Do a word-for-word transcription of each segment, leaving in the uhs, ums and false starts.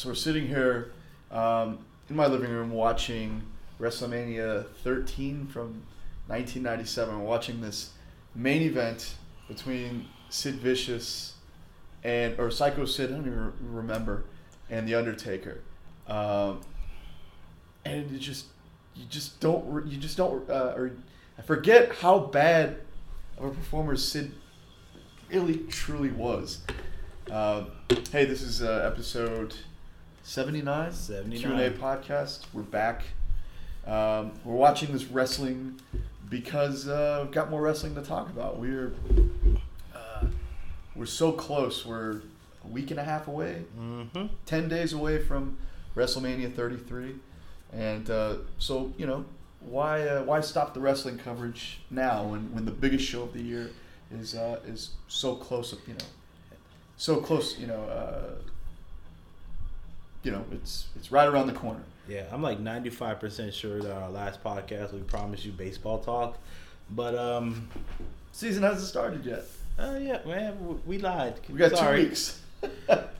So we're sitting here um, in my living room watching WrestleMania thirteen from nineteen ninety-seven. We're watching this main event between Sid Vicious and, or Psycho Sid, I don't even remember, and The Undertaker. Um, and it just, you just don't, you just don't, uh, or I forget how bad of a performer Sid really truly was. Uh, hey, this is uh, episode seventy-nine, seventy-nine Q and A podcast. We're back. Um, we're watching this wrestling because uh, we've got more wrestling to talk about. We're uh, we're so close. We're a week and a half away, mm-hmm. ten days away from WrestleMania thirty-three, and uh, so you know why uh, why stop the wrestling coverage now when, when the biggest show of the year is uh, is so close? You know, so close. You know, uh, you know it's it's right around the corner. Yeah, I'm like ninety-five percent sure that our last podcast, we promised you baseball talk. But, um... season hasn't started yet. Oh, uh, yeah, man. We lied. We got sorry. two weeks.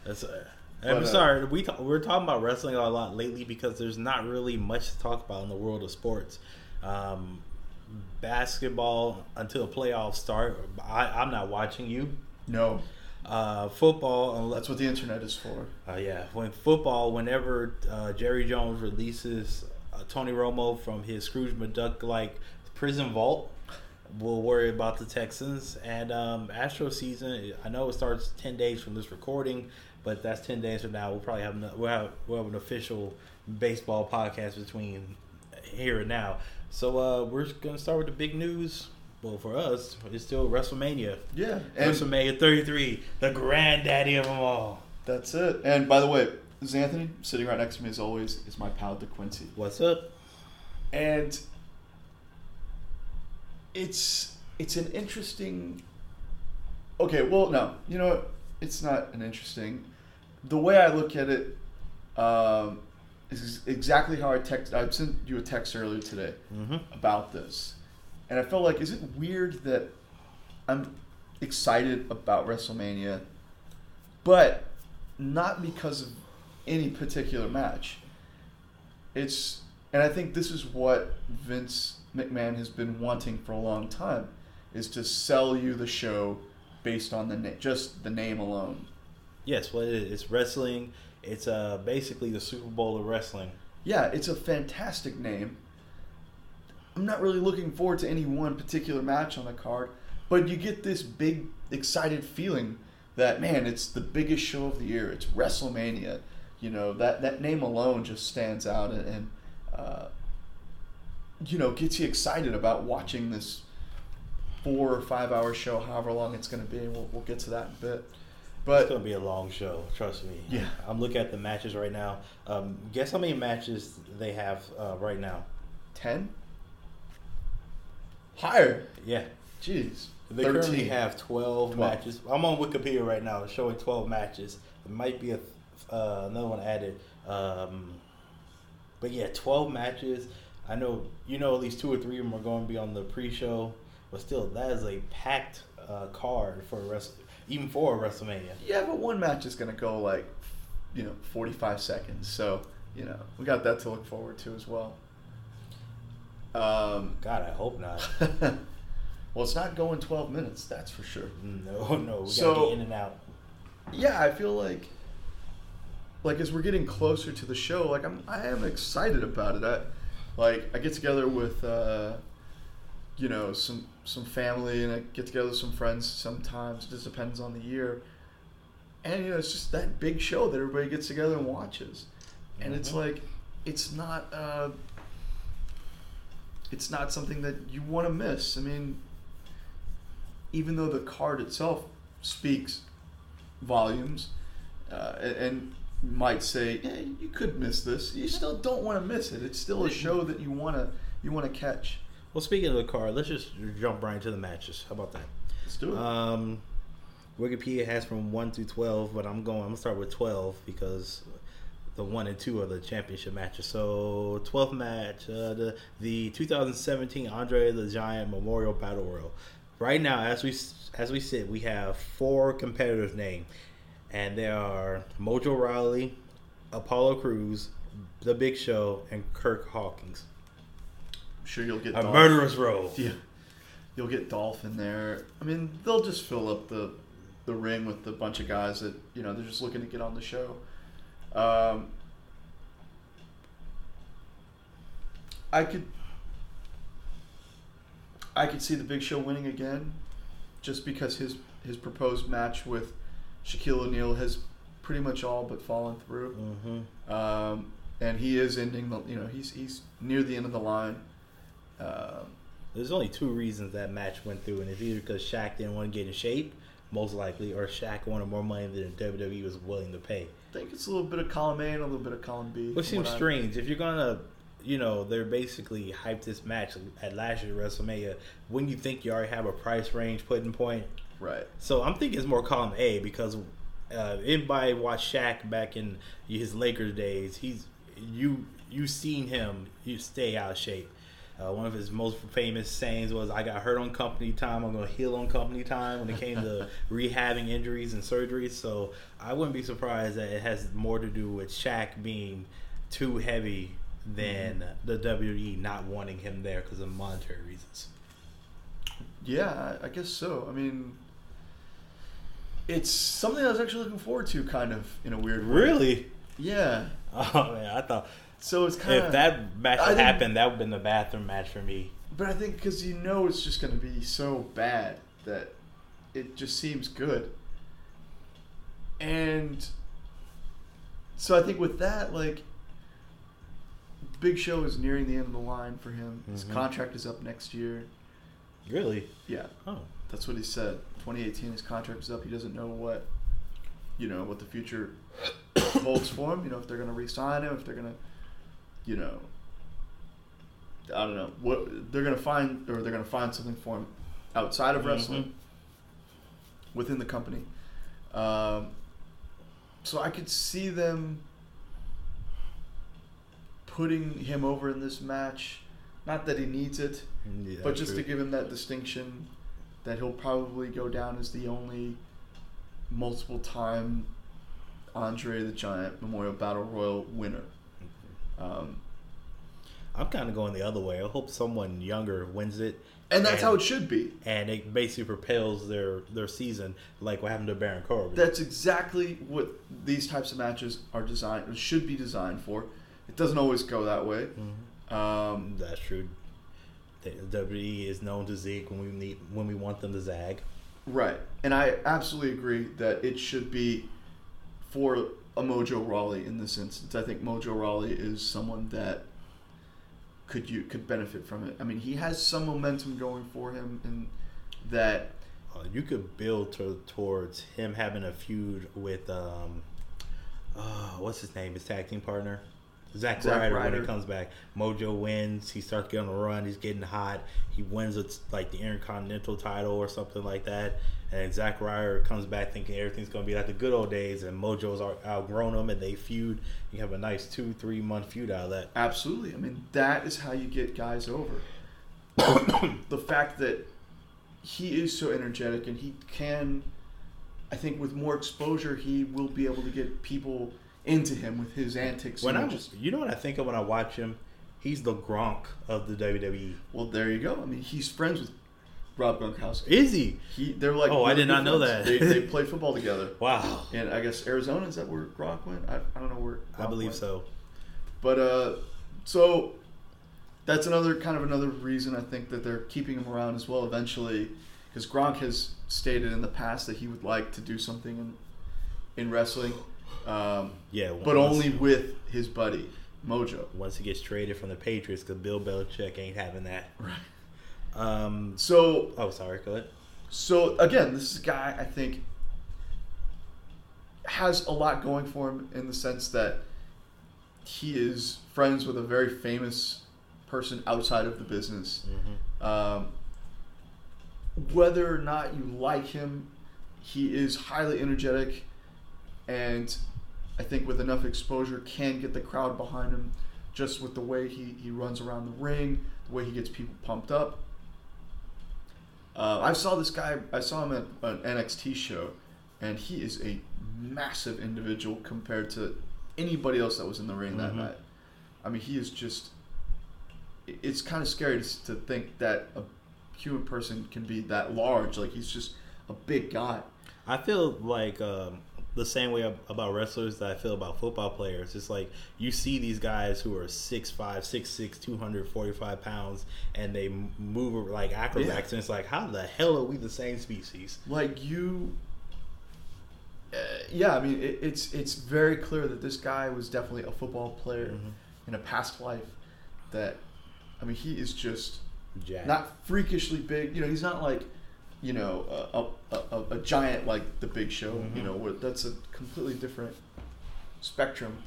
That's, uh, but, I'm sorry. Uh, we ta- we're talking about wrestling a lot lately because there's not really much to talk about in the world of sports. Um, basketball, until playoffs start, I, I'm not watching you. No. Uh, football. That's what the internet is for. Uh, yeah. When football, whenever uh, Jerry Jones releases uh, Tony Romo from his Scrooge McDuck-like prison vault, we'll worry about the Texans. And um, Astro season, I know it starts ten days from this recording, but that's ten days from now. We'll probably have no, we'll have we'll have an official baseball podcast between here and now. So uh, we're gonna start with the big news. Well, for us, it's still WrestleMania. Yeah. And WrestleMania thirty-three, the granddaddy of them all. That's it. And by the way, this is Anthony, sitting right next to me as always, is my pal DeQuincy. What's up? And it's it's an interesting... Okay, well, no. You know what? It's not an interesting... The way I look at it um, is exactly how I text... I sent you a text earlier today mm-hmm. about this. And I felt like, is it weird that I'm excited about WrestleMania, but not because of any particular match? It's, and I think this is what Vince McMahon has been wanting for a long time, is to sell you the show based on the na- just the name alone. Yes, well, it is. It's wrestling. It's uh, basically the Super Bowl of wrestling. Yeah, it's a fantastic name. I'm not really looking forward to any one particular match on the card, but you get this big, excited feeling that, man, it's the biggest show of the year. It's WrestleMania. You know, that, that name alone just stands out and, and uh, you know, gets you excited about watching this four or five hour show, however long it's going to be. We'll, we'll get to that in a bit. But it's going to be a long show, trust me. Yeah. I'm looking at the matches right now. Um, guess how many matches they have uh, right now? ten? Higher, yeah. Jeez, they thirteen. Currently have twelve, twelve matches. I'm on Wikipedia right now, showing twelve matches. There might be a uh, another one added, um, but yeah, twelve matches. I know you know at least two or three of them are going to be on the pre-show, but still, that is a packed uh, card for a rest, even for a WrestleMania. Yeah, but one match is going to go like, you know, forty-five seconds. So you know, we got that to look forward to as well. Um, God, I hope not. Well, it's not going twelve minutes, that's for sure. No, no, we so, gotta get in and out. Yeah, I feel like, like as we're getting closer to the show, like I'm, I am excited about it. I, like, I get together with, uh, you know, some some family, and I get together with some friends sometimes. It just depends on the year. And you know, it's just that big show that everybody gets together and watches, and mm-hmm. it's like, it's not. Uh, It's not something that you want to miss. I mean, even though the card itself speaks volumes uh, and might say, hey, you could miss this, you still don't want to miss it. It's still a show that you want to you want to catch. Well, speaking of the card, let's just jump right into the matches. How about that? Let's do it. Um, Wikipedia has from one through twelve, but I'm going. I'm gonna start with twelve because. The one and two are the championship matches. So, twelfth match, uh, the the two thousand seventeen Andre the Giant Memorial Battle Royal. Right now, as we as we sit, we have four competitors named, and they are Mojo Rawley, Apollo Crews, The Big Show, and Kirk Hawkins. I'm sure you'll get a Dolph. Murderous role. Yeah, you'll get Dolph in there. I mean, they'll just fill up the the ring with a bunch of guys that, you know, they're just looking to get on the show. Um, I could, I could see the Big Show winning again, just because his his proposed match with Shaquille O'Neal has pretty much all but fallen through. Mm-hmm. Um, and he is ending the, you know, he's he's near the end of the line. Um, There's only two reasons that match went through, and it's either because Shaq didn't want to get in shape, most likely, or Shaq wanted more money than W W E was willing to pay. I think it's a little bit of column A and a little bit of column B. Which seems strange. If you're going to, you know, they're basically hyped this match at last year's WrestleMania, wouldn't you think you already have a price range put in point? Right. So I'm thinking it's more column A, because uh, anybody watched Shaq back in his Lakers days, he's you you seen him, you stay out of shape. Uh, one of his most famous sayings was, I got hurt on company time, I'm going to heal on company time, when it came to rehabbing injuries and surgeries. So I wouldn't be surprised that it has more to do with Shaq being too heavy than the W W E not wanting him there because of monetary reasons. Yeah, I guess so. I mean, it's something I was actually looking forward to, kind of, in a weird way. Really? Yeah. Oh, man, I thought... So it's kind of, if that match had happened, that would have been the bathroom match for me. But I think because you know it's just going to be so bad that it just seems good. And so I think with that, like, Big Show is nearing the end of the line for him. His mm-hmm. contract is up next year. Really? Yeah. Oh, that's what he said. twenty eighteen, his contract is up. He doesn't know what, you know, what the future holds for him. You know, if they're going to re-sign him, if they're going to. You know, I don't know what they're gonna find, or they're gonna find something for him outside of mm-hmm. wrestling, within the company. Um, so I could see them putting him over in this match. Not that he needs it, yeah, but just true. to give him that distinction that he'll probably go down as the only multiple-time Andre the Giant Memorial Battle Royal winner. Um, I'm kind of going the other way. I hope someone younger wins it. And that's and, how it should be. And it basically propels their, their season, like what happened to Baron Corbin. That's exactly what these types of matches are designed, or should be designed for. It doesn't always go that way. Mm-hmm. Um, that's true. The W W E is known to zig when we need, when we want them to zag. Right. And I absolutely agree that it should be for... a Mojo Rawley in this instance. I think Mojo Rawley is someone that could you could benefit from it. I mean, he has some momentum going for him, and that uh, you could build to, towards him having a feud with um, uh, what's his name, his tag team partner, Zack Ryder, Ryder. When he comes back, Mojo wins. He starts getting on the run. He's getting hot. He wins with, like, the Intercontinental title or something like that. And Zack Ryder comes back thinking everything's going to be like the good old days, and Mojo's outgrown him, and they feud. You have a nice two, three-month feud out of that. Absolutely. I mean, that is how you get guys over. The fact that he is so energetic, and he can, I think with more exposure, he will be able to get people into him with his antics. When I just, you know what I think of when I watch him? He's the Gronk of the W W E. Well, there you go. I mean, he's friends with Rob Gronkowski. Is he? He they're like. Oh, I did not friends. know that. They, they played football together. Wow. And I guess Arizona, is that where Gronk went? I, I don't know where. Gronk I believe went. so. But uh, so that's another kind of another reason I think that they're keeping him around as well. Eventually, because Gronk has stated in the past that he would like to do something in in wrestling. Um, yeah, but only he, with his buddy Mojo. Once he gets traded from the Patriots, because Bill Belichick ain't having that. Right. Um, so, oh, sorry, go ahead. So again, this guy I think has a lot going for him in the sense that he is friends with a very famous person outside of the business. Mm-hmm. Um, whether or not you like him, he is highly energetic, and I think with enough exposure can get the crowd behind him, just with the way he, he runs around the ring, the way he gets people pumped up. Uh, I saw this guy, I saw him at an N X T show, and he is a massive individual compared to anybody else that was in the ring mm-hmm. that night. I mean, he is just... It's kind of scary to, to think that a human person can be that large. Like, he's just a big guy. I feel like um, the same way about wrestlers that I feel about football players. It's like you see these guys who are six five, six six, two hundred forty-five pounds, and they move like acrobats. Yeah. And it's like, how the hell are we the same species? Like, you... Uh, yeah, I mean, it, it's it's very clear that this guy was definitely a football player mm-hmm. in a past life. That, I mean, he is just Jack. Not freakishly big. You know, he's not like, you know, a a, a, a giant like the Big Show. Mm-hmm. You know, where that's a completely different spectrum.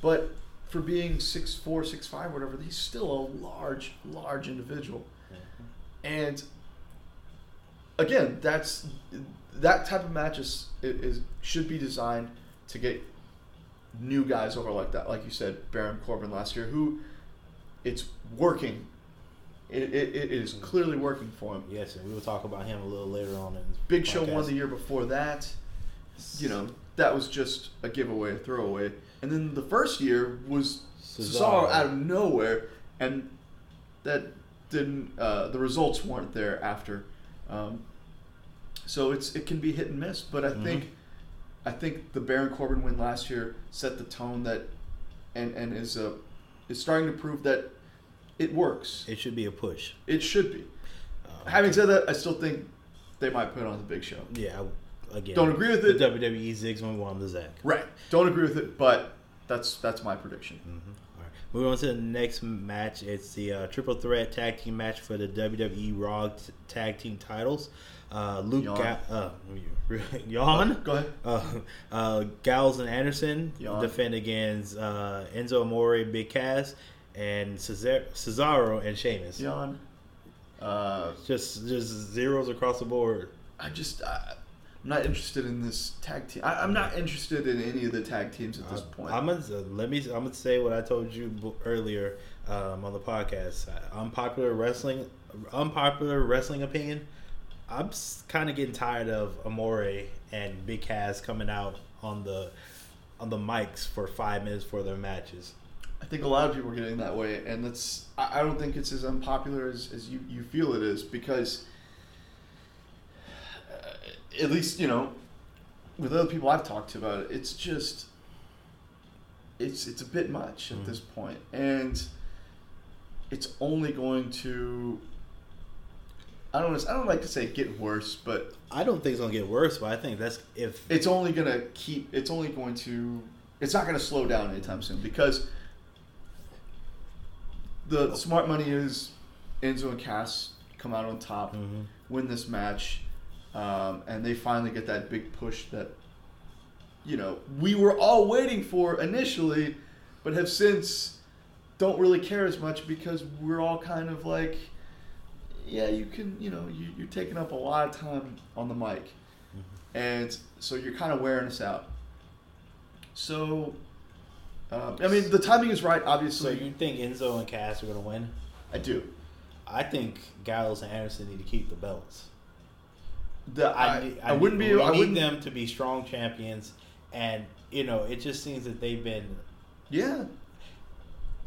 But for being six four, six five, whatever, he's still a large, large individual. Mm-hmm. And again, that's. That type of match is, is should be designed to get new guys over like that. Like you said, Baron Corbin last year, who it's working. It, it, it is clearly working for him. Yes, and we will talk about him a little later on. In Big Show won the year before that. You know, that was just a giveaway, a throwaway. And then the first year was Cesaro, Cesaro out of nowhere, and that didn't. Uh, the results weren't there after. Um, So it's it can be hit and miss, but I mm-hmm. think I think the Baron Corbin win last year set the tone that, and and is a is starting to prove that it works. It should be a push. It should be. Um, Having said that, I still think they might put on the Big Show. Yeah, again, don't agree with it. The W W E zigs when we want the Zach. Right, don't agree with it, but that's that's my prediction. Mm-hmm. All right, moving on to the next match. It's the uh, triple threat tag team match for the W W E Raw t- tag team titles. Uh, Luke Yawn. Ga- uh, Yawn? Go ahead. Uh, uh, Gallows and Anderson Yawn. defend against uh, Enzo Amore, Big Cass, and Cesar- Cesaro and Sheamus. Yawn. Uh, just just zeros across the board. I just, I, I'm not interested in this tag team. I, I'm not interested in any of the tag teams at this uh, point. I'm gonna let me. I'm gonna say what I told you earlier um, on the podcast. Unpopular wrestling, unpopular wrestling opinion. I'm kind of getting tired of Amore and Big Cass coming out on the on the mics for five minutes for their matches. I think a lot of people are getting that way, and that's I don't think it's as unpopular as, as you, you feel it is, because uh, at least, you know, with other people I've talked to about it, it's just it's it's a bit much mm-hmm. at this point, and it's only going to. I don't. I don't like to say get worse, but I don't think it's gonna get worse. But I think that's if it's only gonna keep. It's only going to. It's not gonna slow down anytime soon, because the smart money is Enzo and Cass come out on top, mm-hmm. win this match, um, and they finally get that big push that you know we were all waiting for initially, but have since don't really care as much because we're all kind of like. Yeah, you can, you know, you, you're taking up a lot of time on the mic. Mm-hmm. And so you're kind of wearing us out. So, um, I mean, the timing is right, obviously. So you think Enzo and Cass are going to win? I do. I think Gallows and Anderson need to keep the belts. The, I, I, I, I wouldn't be. I need them to be strong champions. And, you know, it just seems that they've been... Yeah.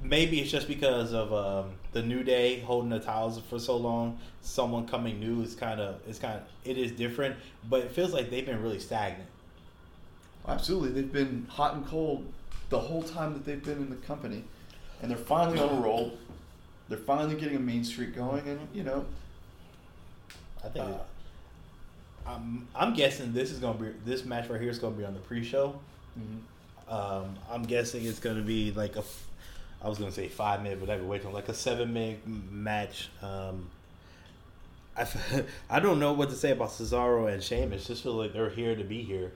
Maybe it's just because of um, the New Day holding the titles for so long. Someone coming new is kind of it's kind of it is different, but it feels like they've been really stagnant. Absolutely, they've been hot and cold the whole time that they've been in the company, and they're finally on a roll. They're finally getting a mean streak going, and you know, I think uh, I'm I'm guessing this is gonna be this match right here is gonna be on the pre-show. Mm-hmm. Um, I'm guessing it's gonna be like a. I was going to say five minute, but I'd be waiting like a seven minute match. Um, I, I don't know what to say about Cesaro and Sheamus. Just feel like they're here to be here.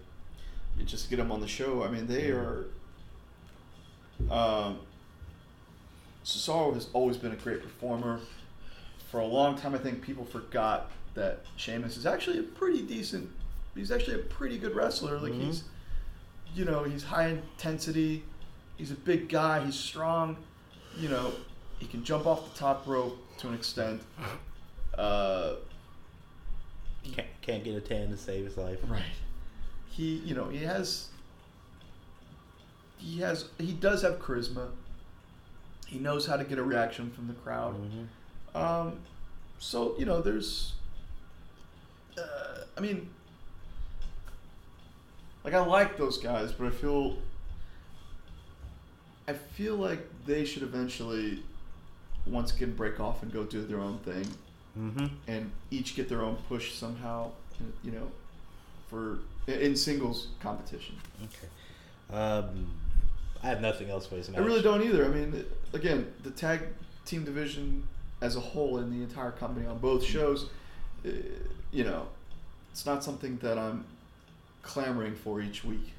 You just get them on the show. I mean, they are. Um, Cesaro has always been a great performer. For a long time, I think people forgot that Sheamus is actually a pretty decent. He's actually a pretty good wrestler. Like mm-hmm. he's, you know, he's high intensity. He's a big guy. He's strong. You know, he can jump off the top rope to an extent. Uh, can't, can't get a tan to save his life. Right. He, you know, he has... He he has he does have charisma. He knows how to get a reaction from the crowd. Mm-hmm. Um, so you know, there's. Uh, I mean, like I like those guys, but I feel. I feel like they should eventually, once again, break off and go do their own thing, mm-hmm. and each get their own push somehow. You know, for in singles competition. Okay. Um, I have nothing else for this match. I really don't either. I mean, again, the tag team division as a whole in the entire company on both shows, uh, you know, it's not something that I'm clamoring for each week.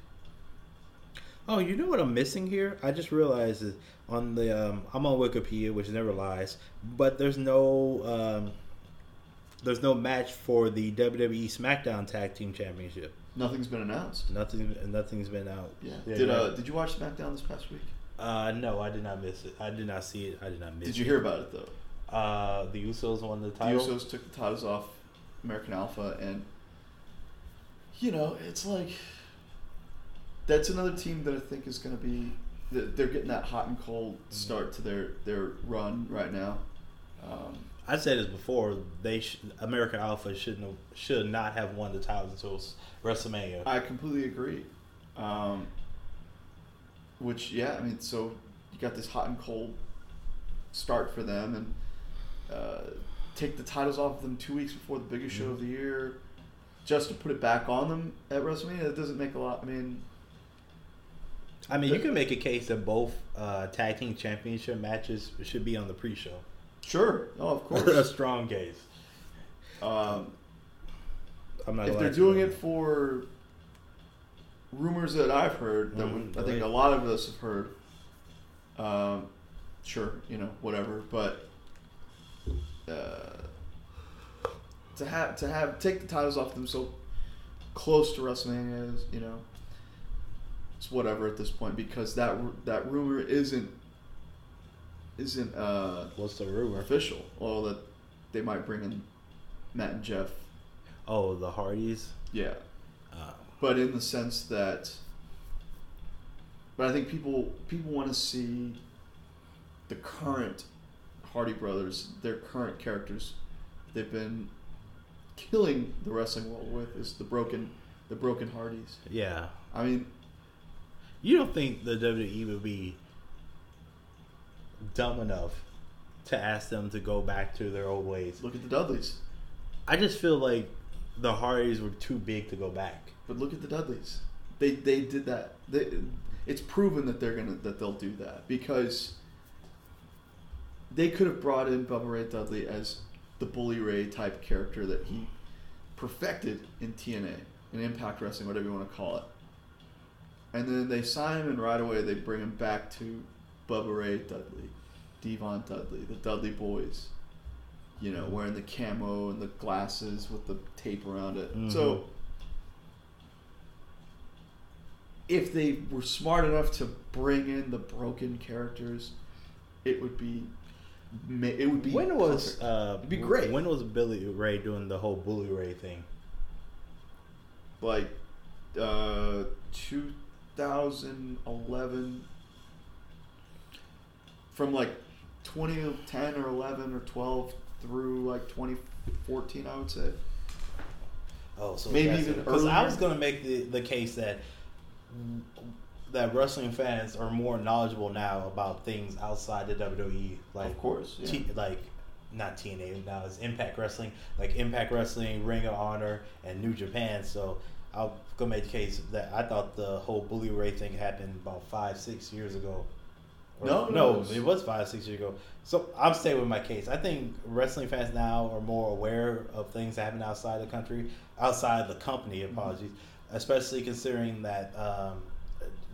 Oh, you know what I'm missing here? I just realized that on the um, I'm on Wikipedia, which never lies, but there's no um, there's no match for the W W E SmackDown Tag Team Championship. Nothing's been announced. Nothing. Nothing's been out. Yeah. yeah did uh, Did you watch SmackDown this past week? Uh, no, I did not miss it. I did not see it. I did not miss it. Did you it. hear about it though? Uh, the Usos won the title. The Usos took the titles off American Alpha, and you know it's like that's another team that I think is going to be. They're getting that hot and cold start to their their run right now. Um, I said this before. They sh- American Alpha shouldn't should not have won the titles until WrestleMania. I completely agree. Um, which yeah, I mean, so you got this hot and cold start for them, and uh, take the titles off of them two weeks before the biggest mm-hmm. show of the year, just to put it back on them at WrestleMania. It doesn't make a lot. I mean, I mean, the, you can make a case that both uh, tag team championship matches should be on the pre-show. Sure. Oh, of course. A strong case. Um, I'm not if they're doing it for rumors that I've heard, that mm-hmm. I think a lot of us have heard, um, sure, you know, whatever. But uh, to have to have take the titles off them so close to WrestleMania is, you know, it's whatever at this point because that that rumor isn't. Isn't uh what's the rumor official? Well, that they might bring in Matt and Jeff. Oh, the Hardys. Yeah, um. but in the sense that, but I think people people want to see the current Hardy brothers, their current characters. They've been killing the wrestling world with is the broken the broken Hardys. Yeah, I mean, you don't think the W W E would be dumb enough to ask them to go back to their old ways? Look at the Dudleys. I just feel like the Hardys were too big to go back. But look at the Dudleys. They they did that. They, it's proven that they're gonna that they'll do that because they could have brought in Bubba Ray Dudley as the Bully Ray type character that he perfected in T N A, in Impact Wrestling, whatever you want to call it. And then they sign him, and right away they bring him back to Bubba Ray Dudley, Devon Dudley, the Dudley boys, you know, wearing the camo and the glasses with the tape around it. Mm-hmm. So, if they were smart enough to bring in the broken characters, it would be, it would be. When was uh, it'd be great? When was Billy Ray doing the whole Bully Ray thing? Like, uh, two thousand eleven. From like twenty ten or eleven or twelve through like twenty fourteen, I would say. Oh, so maybe even earlier. Because I was gonna make the, the case that that wrestling fans are more knowledgeable now about things outside the W W E, like of course, yeah. T, like not T N A now, it's Impact Wrestling, like Impact Wrestling, Ring of Honor, and New Japan. So I was gonna make the case that I thought the whole Bully Ray thing happened about five six years ago. No, no, no, it was, it was five, six years ago. So I'm staying with my case. I think wrestling fans now are more aware of things that happen outside the country, outside the company. Apologies, mm-hmm. especially considering that um,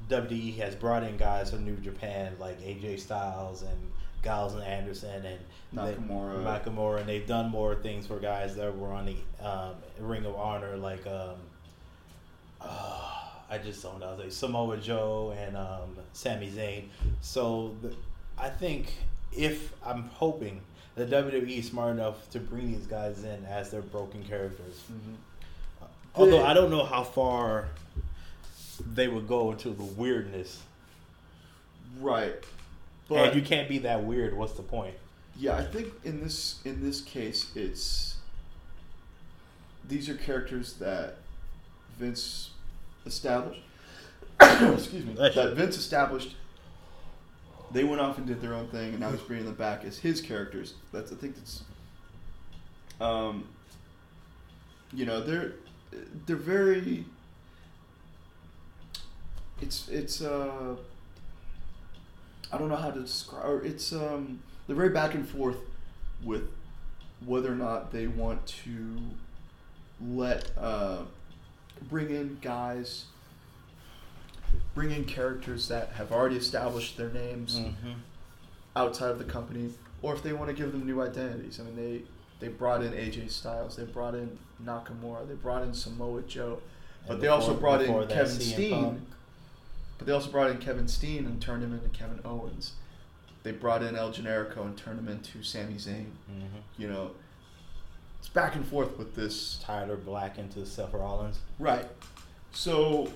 W W E has brought in guys from New Japan like A J Styles and Gallows and Anderson and Nakamura. They, Nakamura, and they've done more things for guys that were on the um, Ring of Honor, like um, uh, I just don't know. Like Samoa Joe and um, Sami Zayn. So the, I think if I'm hoping the W W E is smart enough to bring these guys in as their broken characters. Mm-hmm. Uh, although I don't know how far they would go into the weirdness Right. But and you can't be that weird. What's the point? Yeah, I think in this in this case, it's these are characters that Vince established. Excuse me. That, that Vince established. They went off and did their own thing, and now he's bringing them back as his characters. That's I think that's, um, you know, they're they're very. It's it's uh. I don't know how to describe. Or it's um. They're very back and forth with whether or not they want to let uh, bring in guys, bring in characters that have already established their names mm-hmm. outside of the company, or if they want to give them new identities. I mean, they, they brought in A J Styles, they brought in Nakamura, they brought in Samoa Joe, but and they before, also brought in that, Kevin Steen. But they also brought in Kevin Steen and turned him into Kevin Owens. They brought in El Generico and turned him into Sami Zayn. Mm-hmm. You know, it's back and forth with this. Tyler Black into Seth Rollins. Right. So,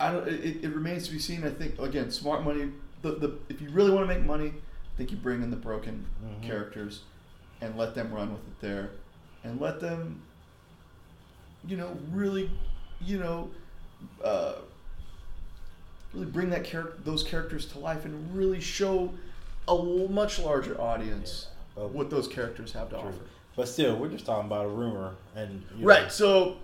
I don't. It, it remains to be seen. I think again, smart money. The the if you really want to make money, I think you bring in the broken mm-hmm. characters, and let them run with it there, and let them. You know, really, you know. Uh, Really bring that char- those characters to life and really show a l- much larger audience yeah, what those characters have to true. offer. But still, we're just talking about a rumor, and you right. know, so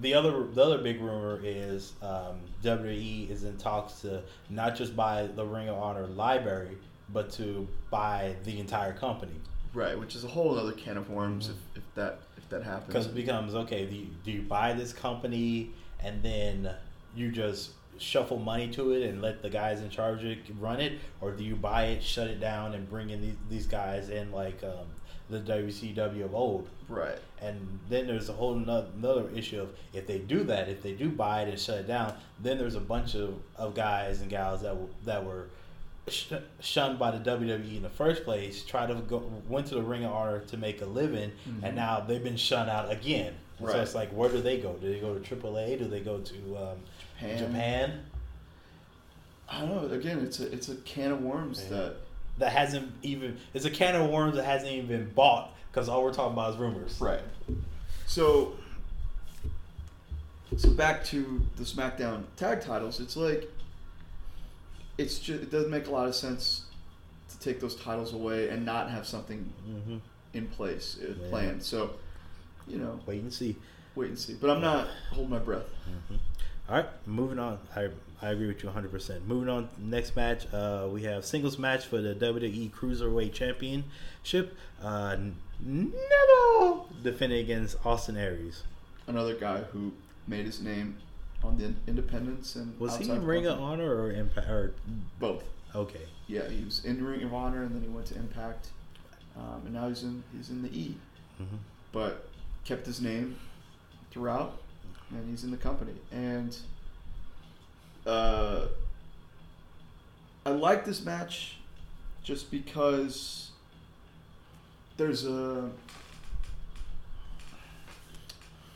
the other the other big rumor is um, W W E is in talks to not just buy the Ring of Honor library, but to buy the entire company. Right, which is a whole other can of worms mm-hmm. if, if that if that happens. Because it becomes okay. Do you, do you buy this company and then you just shuffle money to it and let the guys in charge of it run it, or do you buy it, shut it down, and bring in these, these guys in like um, the W C W of old? Right. And then there's a whole another, another issue of if they do that, if they do buy it and shut it down, then there's a bunch of, of guys and gals that w- that were sh- shunned by the W W E in the first place, tried to go went to the Ring of Honor to make a living, mm-hmm. and now they've been shunned out again. Right. So it's like, where do they go? Do they go to triple A? Do they go to um, Japan? Japan? I don't know. Again, it's a it's a can of worms yeah. that that hasn't even it's a can of worms that hasn't even been bought because all we're talking about is rumors. Right. So, so back to the SmackDown tag titles. It's like it's just it doesn't make a lot of sense to take those titles away and not have something mm-hmm. in place yeah. planned. So. You know, wait and see. Wait and see. But I'm not holding my breath. Mm-hmm. All right, moving on. I I agree with you one hundred percent. Moving on, next match, uh, we have singles match for the W W E Cruiserweight Championship. Uh, Neville defending against Austin Aries. Another guy who made his name on the independents and was he in Ring of Honor or Impact? Or both. Okay. Yeah, he was in Ring of Honor and then he went to Impact, um, and now he's in he's in the E. Mm-hmm. But kept his name throughout, and he's in the company. And uh, I like this match just because there's a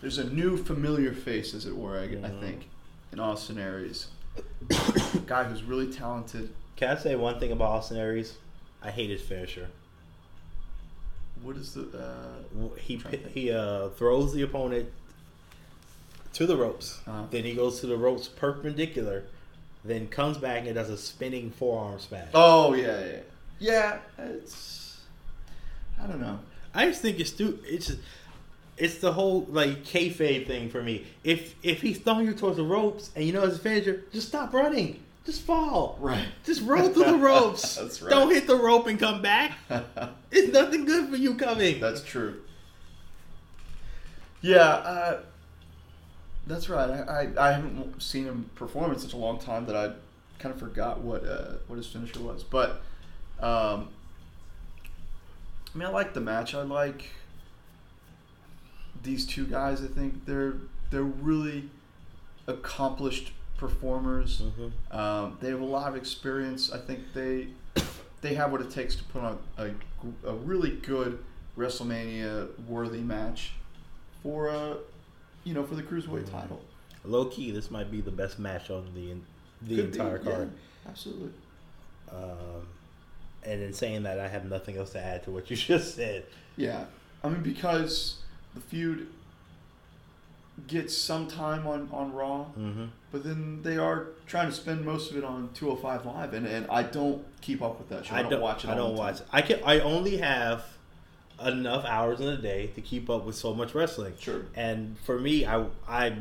there's a new familiar face, as it were, I, mm-hmm. I think, in Austin Aries. A guy who's really talented. Can I say one thing about Austin Aries? I hate his finisher. What is the uh, he he uh, throws the opponent to the ropes, uh-huh. then he goes to the ropes perpendicular, then comes back and does a spinning forearm smash. Oh yeah, yeah, yeah. It's I don't know. I just think it's too. It's it's the whole like kayfabe thing for me. If if he's throwing you towards the ropes and you know it's a finisher, just stop running. Just fall. Right. Just roll through the ropes. That's right. Don't hit the rope and come back. It's nothing good for you coming. That's true. Yeah, uh, that's right. I, I I haven't seen him perform in such a long time that I kind of forgot what uh, what his finisher was. But um, I mean, I like the match. I like these two guys. I think they're they're really accomplished performers. Mm-hmm. Um, they have a lot of experience. I think they they have what it takes to put on a, a really good WrestleMania worthy match for uh you know for the Cruiserweight mm-hmm. title. Low key, this might be the best match on the the Could entire be, card. Yeah, absolutely. Um, and in saying that, I have nothing else to add to what you just said. Yeah. I mean, because the feud gets some time on, on Raw, mm-hmm. but then they are trying to spend most of it on two oh five Live, and, and I don't keep up with that show. I, I don't, don't watch it I all don't watch it. I can, I only have enough hours in a day to keep up with so much wrestling. Sure. And for me, I, I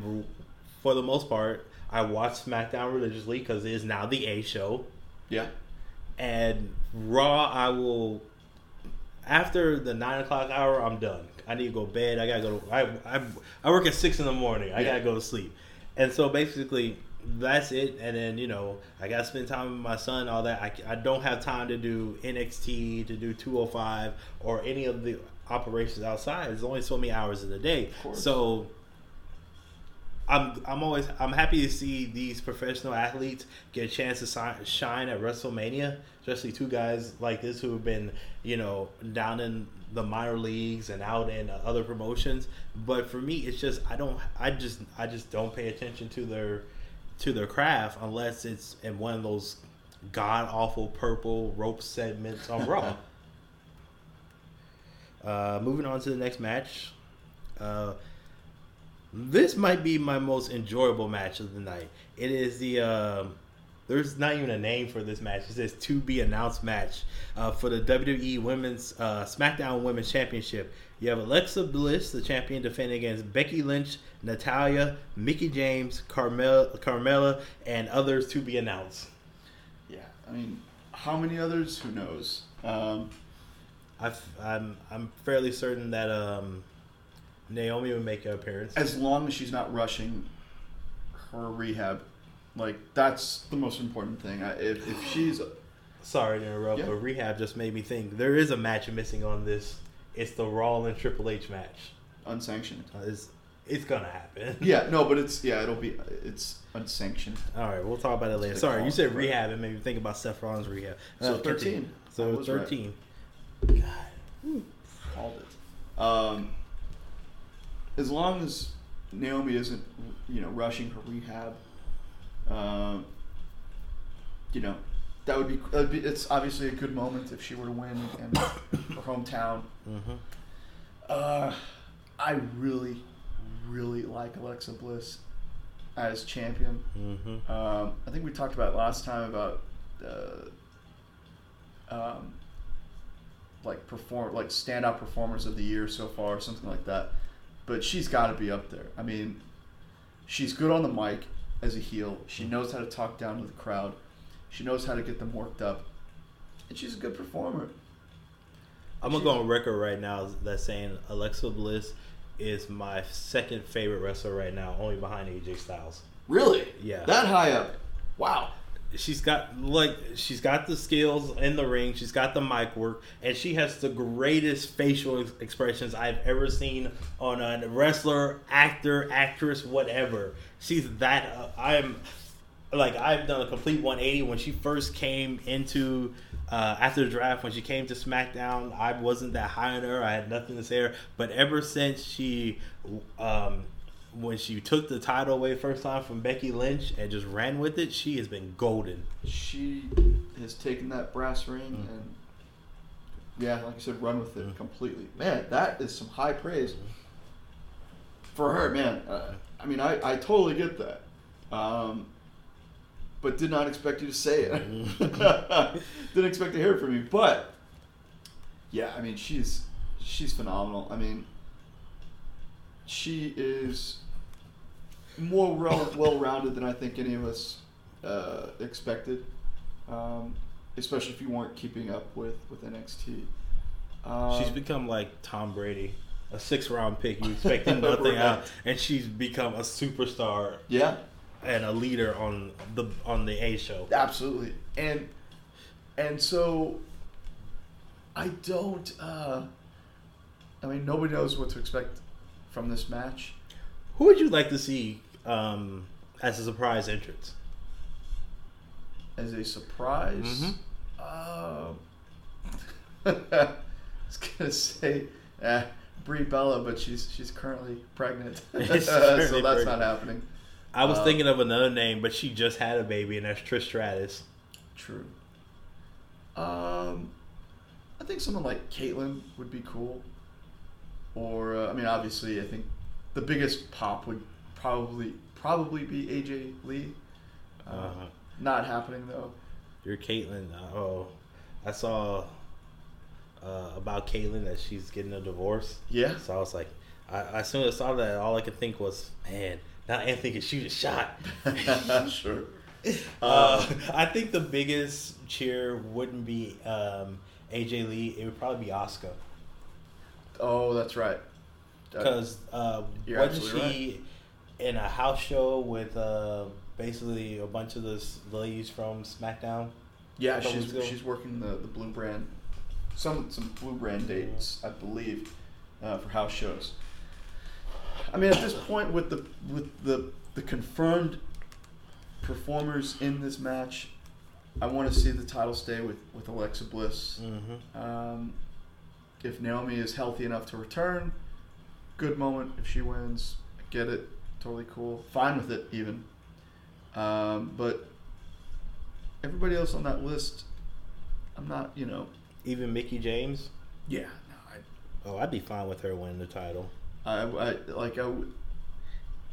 for the most part, I watch SmackDown religiously because it is now the A show. Yeah. And Raw, I will... After the nine o'clock hour, I'm done. I need to go to bed. I gotta go to... I, I, I work at six in the morning. I yeah. gotta go to sleep. And so basically, that's it. And then, you know, I gotta spend time with my son, all that. I, I don't have time to do N X T, to do two oh five, or any of the operations outside. There's only so many hours in the day. So... I'm I'm always I'm happy to see these professional athletes get a chance to si- shine at WrestleMania, especially two guys like this who have been, you know, down in the minor leagues and out in uh, other promotions. But for me, it's just I don't I just I just don't pay attention to their to their craft unless it's in one of those god awful purple rope segments on Raw. uh, moving on to the next match. Uh, This might be my most enjoyable match of the night. It is the, uh, there's not even a name for this match. It says to be announced match uh, for the W W E Women's, uh, SmackDown Women's Championship. You have Alexa Bliss, the champion, defending against Becky Lynch, Natalya, Mickie James, Carmel- Carmella, and others to be announced. Yeah, I mean, how many others? Who knows? Um, I've, I'm, I'm fairly certain that, um, Naomi would make an appearance. As long as she's not rushing her rehab. Like, that's the most important thing. I, if, if she's... A... Sorry to interrupt, yeah. but rehab just made me think. There is a match missing on this. It's the Rollins Triple H match. Unsanctioned. Uh, it's it's going to happen. Yeah, no, but it's... Yeah, it'll be... It's unsanctioned. All right, we'll talk about it later. Sorry, you said rehab and made me think about Seth Rollins' rehab. So uh, thirteen. So thirteen. Right. God. Whew. Called it. Um... As long as Naomi isn't, you know, rushing her rehab, uh, you know, that would be, that would be. It's obviously a good moment if she were to win in her hometown. Mm-hmm. Uh, I really, really like Alexa Bliss as champion. Mm-hmm. Um, I think we talked about last time about, uh, um, like perform like standout performers of the year so far, or something like that. But she's got to be up there. I mean, she's good on the mic as a heel. She knows how to talk down to the crowd. She knows how to get them worked up. And she's a good performer. I'm going to go on record right now that saying Alexa Bliss is my second favorite wrestler right now, only behind A J Styles. Really? Yeah. That high up? Wow. She's got like she's got the skills in the ring. She's got the mic work, and she has the greatest facial ex- expressions I've ever seen on a wrestler, actor, actress, whatever. She's that. Uh, I'm like I've done a complete one eighty when she first came into uh, after the draft. When she came to SmackDown, I wasn't that high on her. I had nothing to say to her. But ever since she. Um, When she took the title away first time from Becky Lynch and just ran with it, she has been golden. She has taken that brass ring mm-hmm. and, yeah, like I said, run with it mm-hmm. completely. Man, that is some high praise for her, man. Uh, I mean, I, I totally get that. Um, but did not expect you to say it. Didn't expect to hear it from you. But, yeah, I mean, she's she's phenomenal. I mean, she is... more well-rounded than I think any of us uh, expected, um, especially if you weren't keeping up with, with N X T. Um, she's become like Tom Brady, a six-round pick. You expected nothing right. out, and she's become a superstar. Yeah, and a leader on the on the A show. Absolutely, and and so I don't. Uh, I mean, nobody knows what to expect from this match. Who would you like to see um, as a surprise entrance? As a surprise? Mm-hmm. Um, I was going to say uh, Brie Bella, but she's she's currently pregnant. She's currently so that's pregnant. Not happening. I was uh, thinking of another name, but she just had a baby, and that's Trish Stratus. True. Um, I think someone like Caitlyn would be cool. Or, uh, I mean, obviously, I think the biggest pop would probably probably be A J Lee. Uh, uh-huh. Not happening, though. You're Caitlyn. Oh, I saw uh, about Caitlyn that she's getting a divorce. Yeah. So I was like, I, I as soon as I saw that, all I could think was, man, now Anthony can shoot a shot. Sure. Uh, I think the biggest cheer wouldn't be um, A J Lee. It would probably be Asuka. Oh, that's right. Because uh, wasn't she right. in a house show with uh, basically a bunch of the ladies from SmackDown? Yeah, she's she's working the, the Blue Brand, some some Blue Brand dates, I believe, uh, for house shows. I mean, at this point, with the with the the confirmed performers in this match, I want to see the title stay with, with Alexa Bliss. Mm-hmm. Um, if Naomi is healthy enough to return, good moment. If she wins, I get it. Totally cool. Fine with it, even. Um, but everybody else on that list, I'm not, you know. Even Mickie James? Yeah. No, I'd, oh, I'd be fine with her winning the title. I, I like I, w-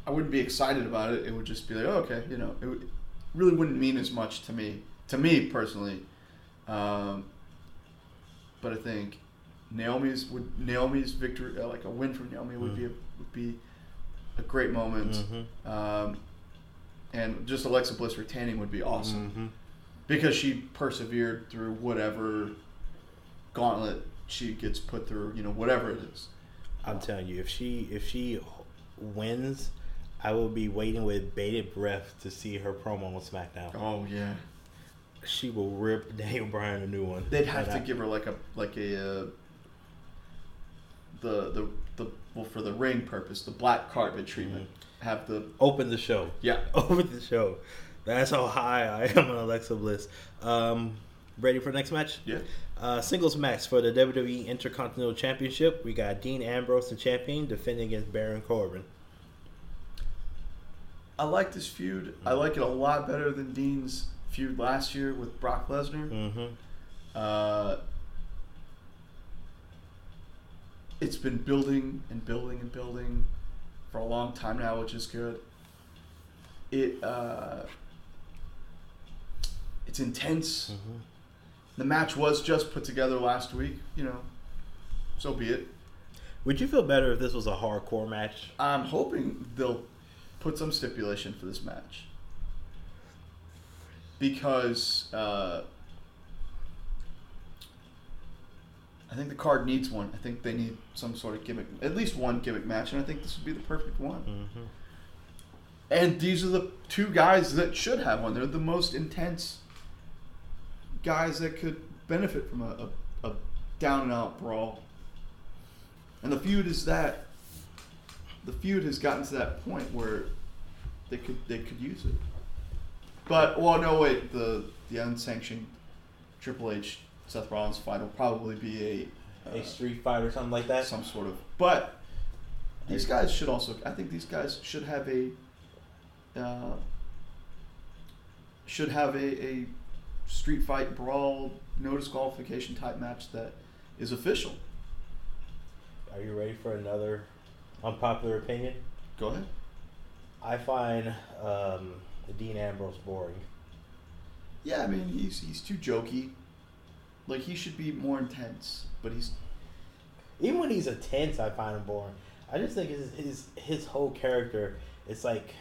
I wouldn't be excited about it. It would just be like, oh, okay, you know, it, w- it really wouldn't mean as much to me, to me personally. Um, but I think Naomi's would Naomi's victory, uh, like a win from Naomi, would mm-hmm. be a, would be a great moment. Mm-hmm. Um, and just Alexa Bliss retaining would be awesome mm-hmm. because she persevered through whatever gauntlet she gets put through, you know, whatever it is. I'm telling you, if she if she wins, I will be waiting with bated breath to see her promo on SmackDown. Oh yeah, she will rip Daniel Bryan a new one. They'd have and to I, give her like a like a uh, the the the well for the ring purpose, the black carpet treatment. Mm-hmm. Have to open the show. Yeah, open the show. That's how high I am on Alexa Bliss. Um, ready for the next match? Yeah. Uh, singles match for the W W E Intercontinental Championship. We got Dean Ambrose, the champion, defending against Baron Corbin. I like this feud. Mm-hmm. I like it a lot better than Dean's feud last year with Brock Lesnar. Mm-hmm. Uh, it's been building and building and building for a long time now, which is good. It uh, it's intense. Mm-hmm. The match was just put together last week, you know, so be it. Would you feel better if this was a hardcore match? I'm hoping they'll put some stipulation for this match. Because uh, I think the card needs one. I think they need some sort of gimmick, at least one gimmick match, and I think this would be the perfect one. Mm-hmm. And these are the two guys that should have one. They're the most intense guys that could benefit from a, a, a down and out brawl, and the feud is that the feud has gotten to that point where they could they could use it. But well, no wait, the the unsanctioned Triple H Seth Rollins fight will probably be a uh, a street fight or something like that, some sort of. But these guys should also, I think these guys should have a uh, should have a. a street fight, brawl, no disqualification type match that is official. Are you ready for another unpopular opinion? Go ahead. I find um, the Dean Ambrose boring. Yeah, I mean, he's he's too jokey. Like, he should be more intense, but he's... Even when he's intense, I find him boring. I just think his his, his whole character, it's like...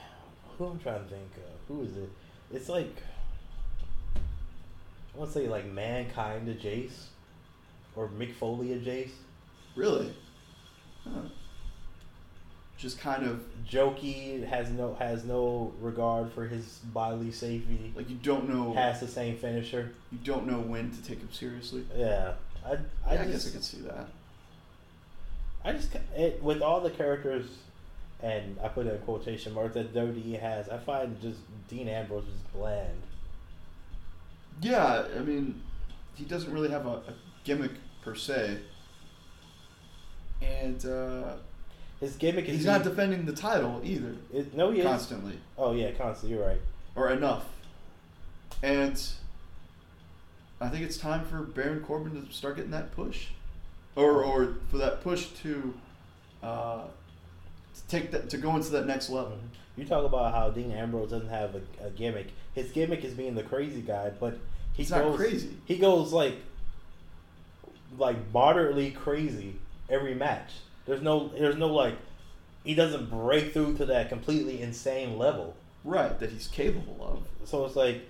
Who I'm trying to think of? Who is it? It's like... I want to say like Mankind to Jace or Mick Foley to Jace. Really? Huh. Just kind of jokey, has no has no regard for his bodily safety. Like, you don't know, has the same finisher. You don't know when to take him seriously. Yeah. I I, yeah, just, I guess I could see that. I just it, with all the characters, and I put in quotation marks, that W W E has, I find just Dean Ambrose is bland. Yeah, I mean, he doesn't really have a, a gimmick per se, and uh, His gimmick is... He's not defending the title either. It, no, he constantly. is. Constantly. Oh, yeah, constantly. You're right. Or enough. And I think it's time for Baron Corbin to start getting that push. Or or for that push to... Uh, to take that, to go into that next level. You talk about how Dean Ambrose doesn't have a, a gimmick. His gimmick is being the crazy guy, but he he's goes, not crazy. He goes like, like moderately crazy every match. There's no, there's no like, he doesn't break through to that completely insane level. Right, that he's capable of. So it's like,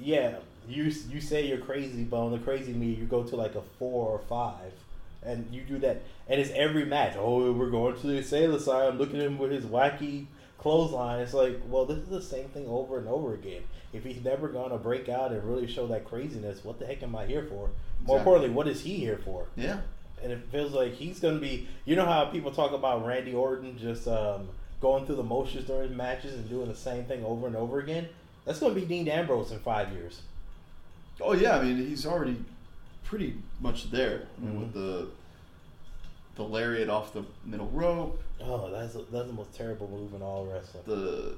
yeah, you you say you're crazy, but on the crazy me, you go to like a four or five. And you do that, and it's every match. Oh, we're going to the sailor side. I'm looking at him with his wacky clothesline. It's like, well, this is the same thing over and over again. If he's never going to break out and really show that craziness, what the heck am I here for? More exactly. importantly, what is he here for? Yeah. And it feels like he's going to be, you know how people talk about Randy Orton just um, going through the motions during matches and doing the same thing over and over again? That's going to be Dean Ambrose in five years. Oh, yeah. I mean, he's already... pretty much there. I mean, mm-hmm. with the the lariat off the middle rope. Oh, that's a, that's the most terrible move in all wrestling. The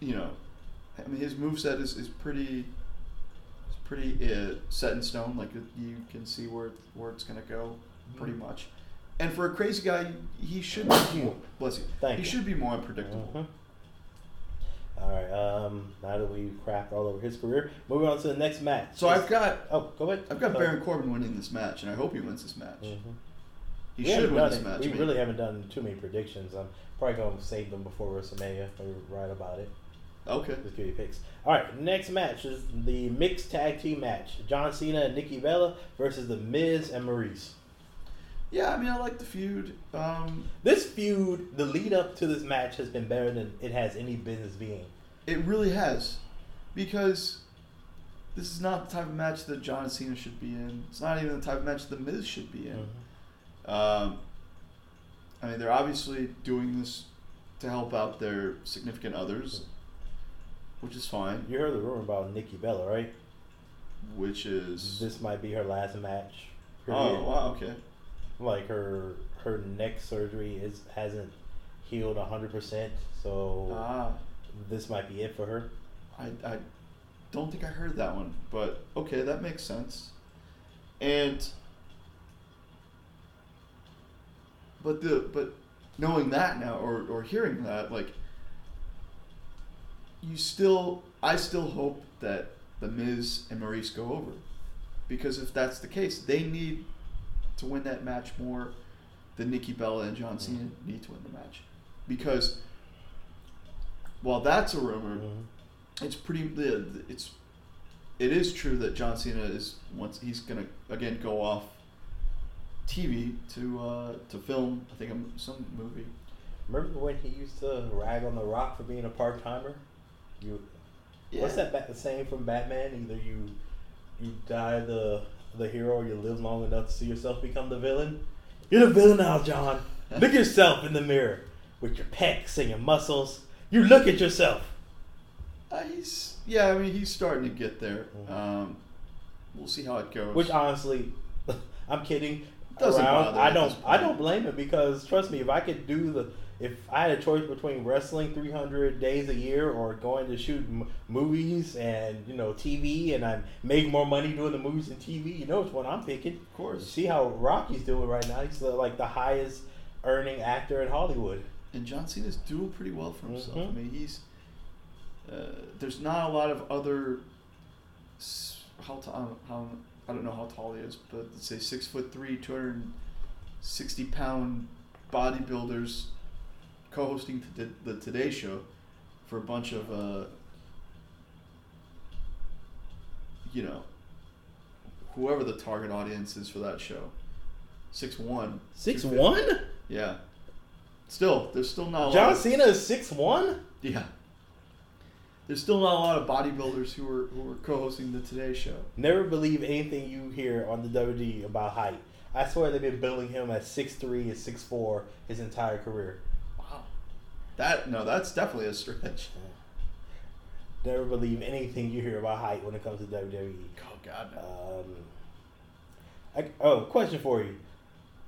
you know, I mean, his moveset is is pretty is pretty uh, set in stone. Like you can see where where it's gonna go, mm-hmm. pretty much. And for a crazy guy, he should be more, bless you. Thank he you. should be more unpredictable. Mm-hmm. All right, um, now that we've crapped all over his career, moving on to the next match. So I've got... Oh, go ahead. I've got oh. Baron Corbin winning this match, and I hope he wins this match. Mm-hmm. He we should win this it. match. We maybe. really haven't done too many predictions. I'm probably going to save them before WrestleMania. If we're right about it. Okay. Let's give you picks. All right, next match is the mixed tag team match. John Cena and Nikki Bella versus The Miz and Maurice. Yeah, I mean, I like the feud. Um, this feud, the lead up to this match has been better than it has any business being. It really has. Because this is not the type of match that John Cena should be in. It's not even the type of match The Miz should be in. Mm-hmm. Um, I mean, they're obviously doing this to help out their significant others, which is fine. You heard the rumor about Nikki Bella, right? Which is... This might be her last match. Period. Oh, wow, okay. Like her her neck surgery is hasn't healed a hundred percent, so ah. this might be it for her. I I don't think I heard that one, but okay, that makes sense. And but the but knowing that now or, or hearing that, like you still I still hope that The Miz and Maurice go over. Because if that's the case, they need to win that match more than Nikki Bella and John Cena mm-hmm. need to win the match. Because while that's a rumor, mm-hmm. it's pretty it's it is true that John Cena is once he's gonna again go off T V to uh, to film I think some movie. Remember when he used to rag on The Rock for being a part timer? You yeah. What's that ba- saying from Batman? Either you you die the the hero or you live long enough to see yourself become the villain. You're the villain now, John. Look at yourself in the mirror with your pecs and your muscles. You look at yourself. Uh, he's yeah, I mean, he's starting to get there. Um, we'll see how it goes. Which honestly, I'm kidding. Doesn't around, I don't I don't blame him because trust me, if I could do the if I had a choice between wrestling three hundred days a year or going to shoot m- movies and, you know, T V, and I make more money doing the movies and T V, you know which one I'm picking. Of course. You see how Rocky's doing right now. He's the, like the highest earning actor in Hollywood. And John Cena's doing pretty well for himself. Mm-hmm. I mean, he's... Uh, there's not a lot of other... How, t- I don't, how I don't know how tall he is, but let's say six foot three, two hundred sixty pound bodybuilders... co-hosting the Today Show for a bunch of, uh, you know, whoever the target audience is for that show. six one six one Yeah. Still, there's still not a John lot of... John Cena is six one Yeah. There's still not a lot of bodybuilders who are, who are co-hosting the Today Show. Never believe anything you hear on the W W E about height. I swear they've been billing him at six three and six four his entire career. That no, that's definitely a stretch. Never believe anything you hear about height when it comes to W W E. Oh God. No. Um, I, oh, question for you: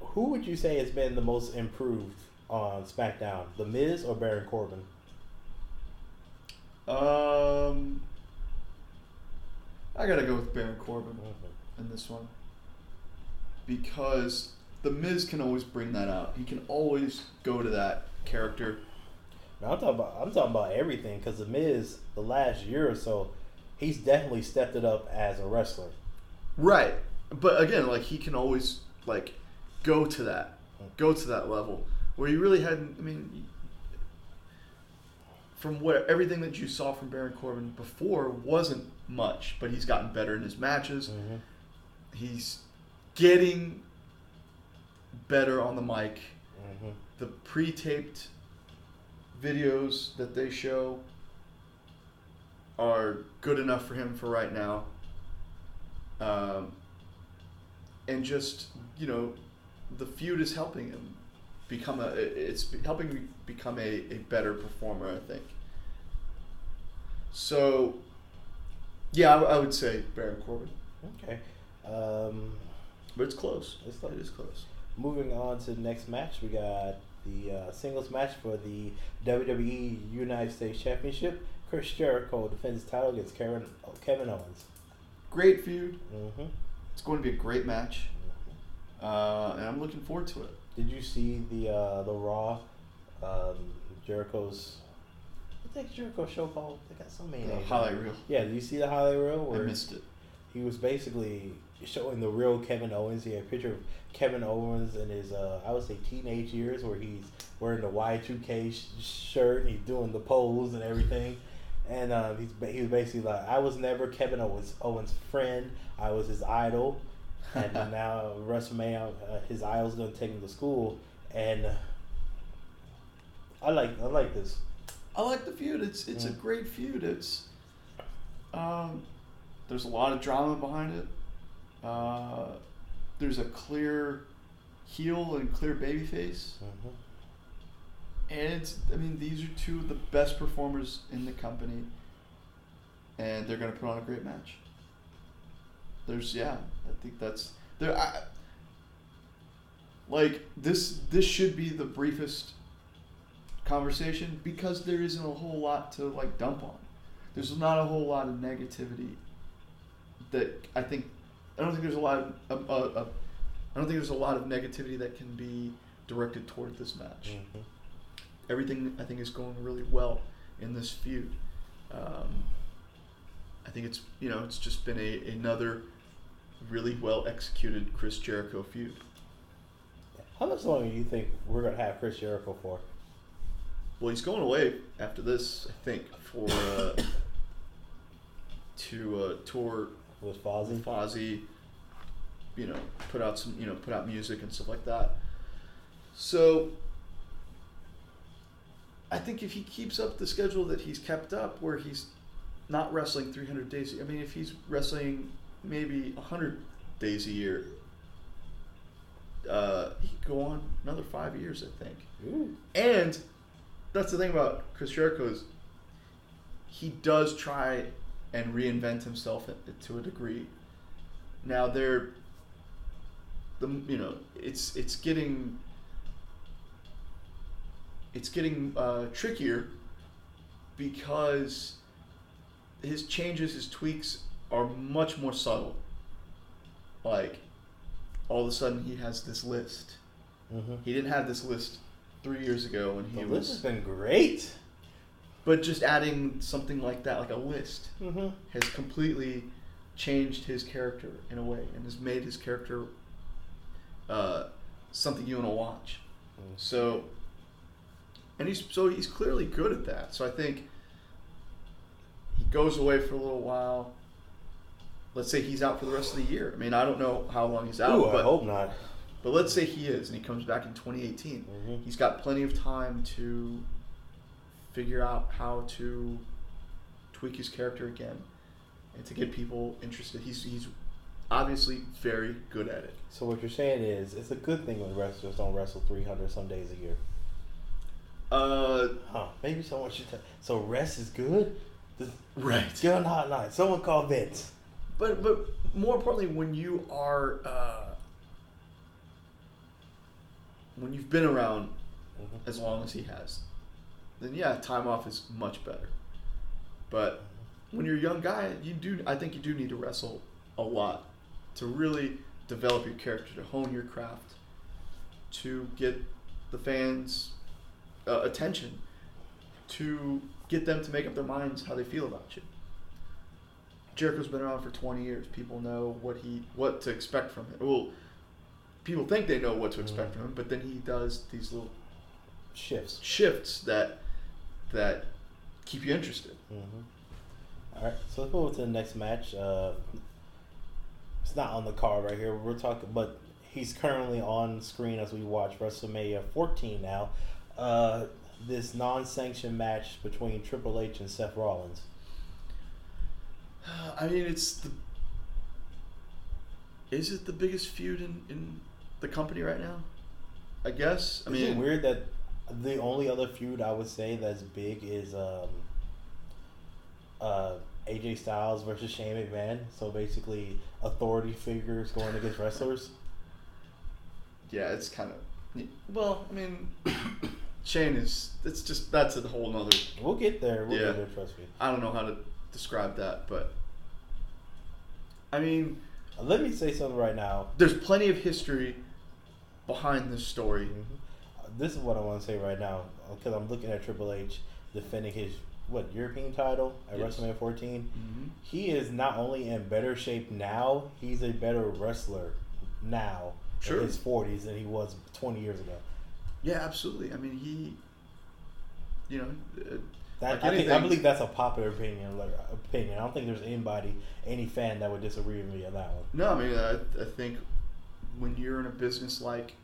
who would you say has been the most improved on SmackDown, The Miz or Baron Corbin? Um, I gotta go with Baron Corbin mm-hmm. in this one, because The Miz can always bring that out. He can always go to that character. Now I'm talking about I'm talking about everything, because The Miz, the last year or so, he's definitely stepped it up as a wrestler. Right, but again, like he can always like go to that, go to that level where he really hadn't. I mean, from what everything that you saw from Baron Corbin before wasn't much, but he's gotten better in his matches. Mm-hmm. He's getting better on the mic. Mm-hmm. The pre-taped videos that they show are good enough for him for right now. Um, and just, you know, the feud is helping him become a, it's helping him become a, a better performer, I think. So, yeah, I, I would say Baron Corbin. Okay. Um, but it's close. It's close. It is close. Moving on to the next match, we got the uh, singles match for the W W E United States Championship. Chris Jericho defends his title against Kevin, Kevin Owens. Great feud. Mm-hmm. It's going to be a great match, mm-hmm. uh, and I'm looking forward to it. Did you see the uh, the Raw um, Jericho's? What's that Jericho show called? They got so many. The names. Highlight reel. Yeah, did you see the highlight reel? Where I missed it. He was basically showing the real Kevin Owens. He had a picture of Kevin Owens in his, uh, I would say, teenage years, where he's wearing the Y two K sh- shirt and he's doing the pose and everything. And um, he's he was basically like, I was never Kevin Owens Owens' friend. I was his idol. And now WrestleMania, uh, his idol's gonna take him to school. And I like I like this. I like the feud. It's it's mm. a great feud. It's um, there's a lot of drama behind it. Uh, there's a clear heel and clear baby face. Mm-hmm. And it's, I mean, these are two of the best performers in the company, and they're going to put on a great match. There's, yeah, I think that's, there. I, like, this this should be the briefest conversation, because there isn't a whole lot to, like, dump on. There's not a whole lot of negativity that I think, I don't think there's a lot of, uh, uh, I don't think there's a lot of negativity that can be directed toward this match. Mm-hmm. Everything, I think, is going really well in this feud. Um, I think it's, you know, it's just been a, another really well-executed Chris Jericho feud. How much longer do you think we're going to have Chris Jericho for? Well, he's going away after this, I think, for uh, to uh, tour with Fozzy. Fozzy, you know, put out some, you know, put out music and stuff like that. So I think if he keeps up the schedule that he's kept up, where he's not wrestling three hundred days, I mean, if he's wrestling maybe one hundred days a year, uh, he could go on another five years, I think. Ooh. And that's the thing about Chris Jericho, is he does try and reinvent himself to a degree. Now they're, the you know, it's it's getting. It's getting uh, trickier, because his changes, his tweaks are much more subtle. Like, all of a sudden he has this list. Mm-hmm. He didn't have this list three years ago when he the was. This has been great. But just adding something like that, like a list, mm-hmm. has completely changed his character in a way, and has made his character uh, something you want to watch. Mm-hmm. So. And he's so he's clearly good at that. So I think he goes away for a little while. Let's say he's out for the rest of the year. I mean, I don't know how long he's out. Ooh, but, I hope not. But let's say he is, and he comes back in twenty eighteen. Mm-hmm. He's got plenty of time to figure out how to tweak his character again and to get people interested. He's he's obviously very good at it. So what you're saying is it's a good thing when wrestlers don't wrestle three hundred some days a year. Uh, huh, maybe someone should tell. So rest is good? This, right. Get on the hotline. Someone call Vince. But but more importantly, when you are uh, when you've been around mm-hmm. as long as he has, then yeah, time off is much better. But when you're a young guy, you do I think you do need to wrestle a lot to really develop your character, to hone your craft, to get the fans' uh, attention, to get them to make up their minds how they feel about you. Jericho's been around for twenty years. People know what he what to expect from him. Well, people think they know what to expect from him, but then he does these little shifts shifts that that keep you interested. Mm-hmm. All right, so let's move to the next match. Uh, it's not on the card right here. We're talking, but he's currently on screen as we watch WrestleMania fourteen now. Uh, this non-sanctioned match between Triple H and Seth Rollins. I mean, it's the. Is it the biggest feud in, in the company right now? I guess. I mean, isn't it weird that the only other feud I would say that's big is um, uh, A J Styles versus Shane McMahon. So basically, authority figures going against wrestlers. Yeah, it's kind of. Well, I mean, Shane is. It's just that's a whole nother. We'll get there. We'll yeah. get there. Trust me. I don't know how to describe that, but I mean, let me say something right now. There's plenty of history behind this story. Mm-hmm. This is what I want to say right now, because I'm looking at Triple H defending his what European title at yes. WrestleMania fourteen. Mm-hmm. He is not only in better shape now; he's a better wrestler now sure. in his forties than he was twenty years ago. Yeah, absolutely. I mean, he, you know. Uh, That, like I, think, I believe that's a popular opinion. Like, opinion. I don't think there's anybody, any fan that would disagree with me on that one. No, I mean, I, I think when you're in a business like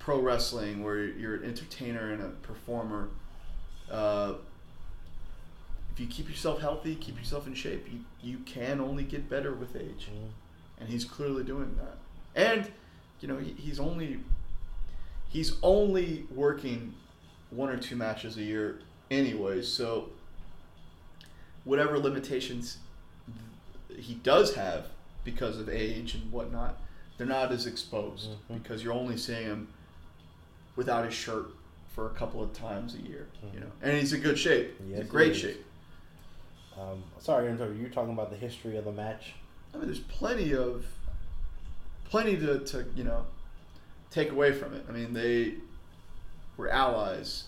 pro wrestling, where you're an entertainer and a performer, uh, if you keep yourself healthy, keep yourself in shape, you, you can only get better with age. Mm. And he's clearly doing that. And, you know, he, he's only he's only working one or two matches a year anyway, so whatever limitations he does have because of age and whatnot, they're not as exposed mm-hmm. because you're only seeing him without his shirt for a couple of times a year, mm-hmm. you know. And he's in good shape. Yes, he's in great shape. Um, sorry, you're talking about the history of the match. I mean, there's plenty of plenty to, to you know take away from it. I mean, they were allies,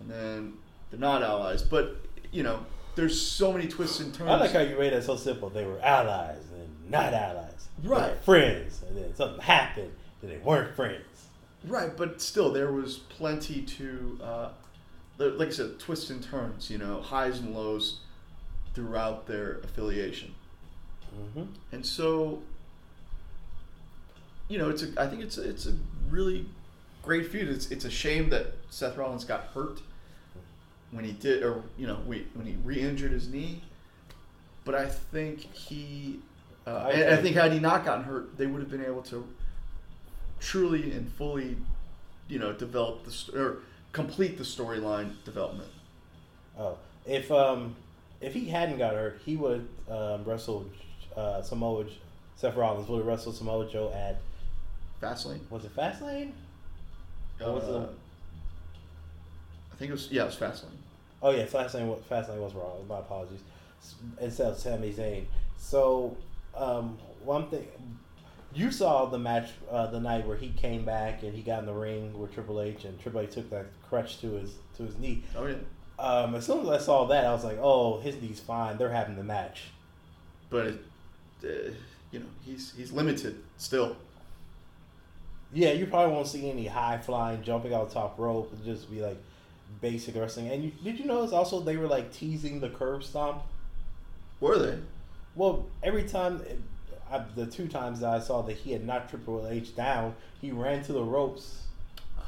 and then they're not allies. But, you know, there's so many twists and turns. I like how you made it so simple. They were allies and not allies. Right. They were friends, and then something happened, and they weren't friends. Right, but still, there was plenty to, uh, like I said, twists and turns, you know, highs and lows throughout their affiliation. Mm-hmm. And so, you know, it's a, I think it's a, it's a really great feud. It's it's a shame that Seth Rollins got hurt when he did, or you know, we, when he re-injured his knee. But I think he, uh, I, and I think had he not gotten hurt, they would have been able to truly and fully, you know, develop the or complete the storyline development. Oh, if um if he hadn't got hurt, he would um, wrestle uh, Samoa Seth Rollins would have wrestled Samoa Joe at Fastlane. Was it Fastlane? Uh, was the, I think it was yeah, it was Fastlane. Oh yeah, Fastlane. Fastlane was wrong. My apologies. Instead of Sami Zayn. So um, one thing you saw the match uh, the night where he came back and he got in the ring with Triple H and Triple H took that crutch to his to his knee. Oh yeah. Um, as soon as I saw that, I was like, oh, his knee's fine. They're having the match. But it, uh, you know, he's he's limited still. Yeah, you probably won't see any high flying, jumping out the top rope. It'll just be like basic wrestling. And you, did you notice also they were like teasing the curb stomp? Were they? Well, every time, I, the two times that I saw that he had knocked Triple H down, he ran to the ropes.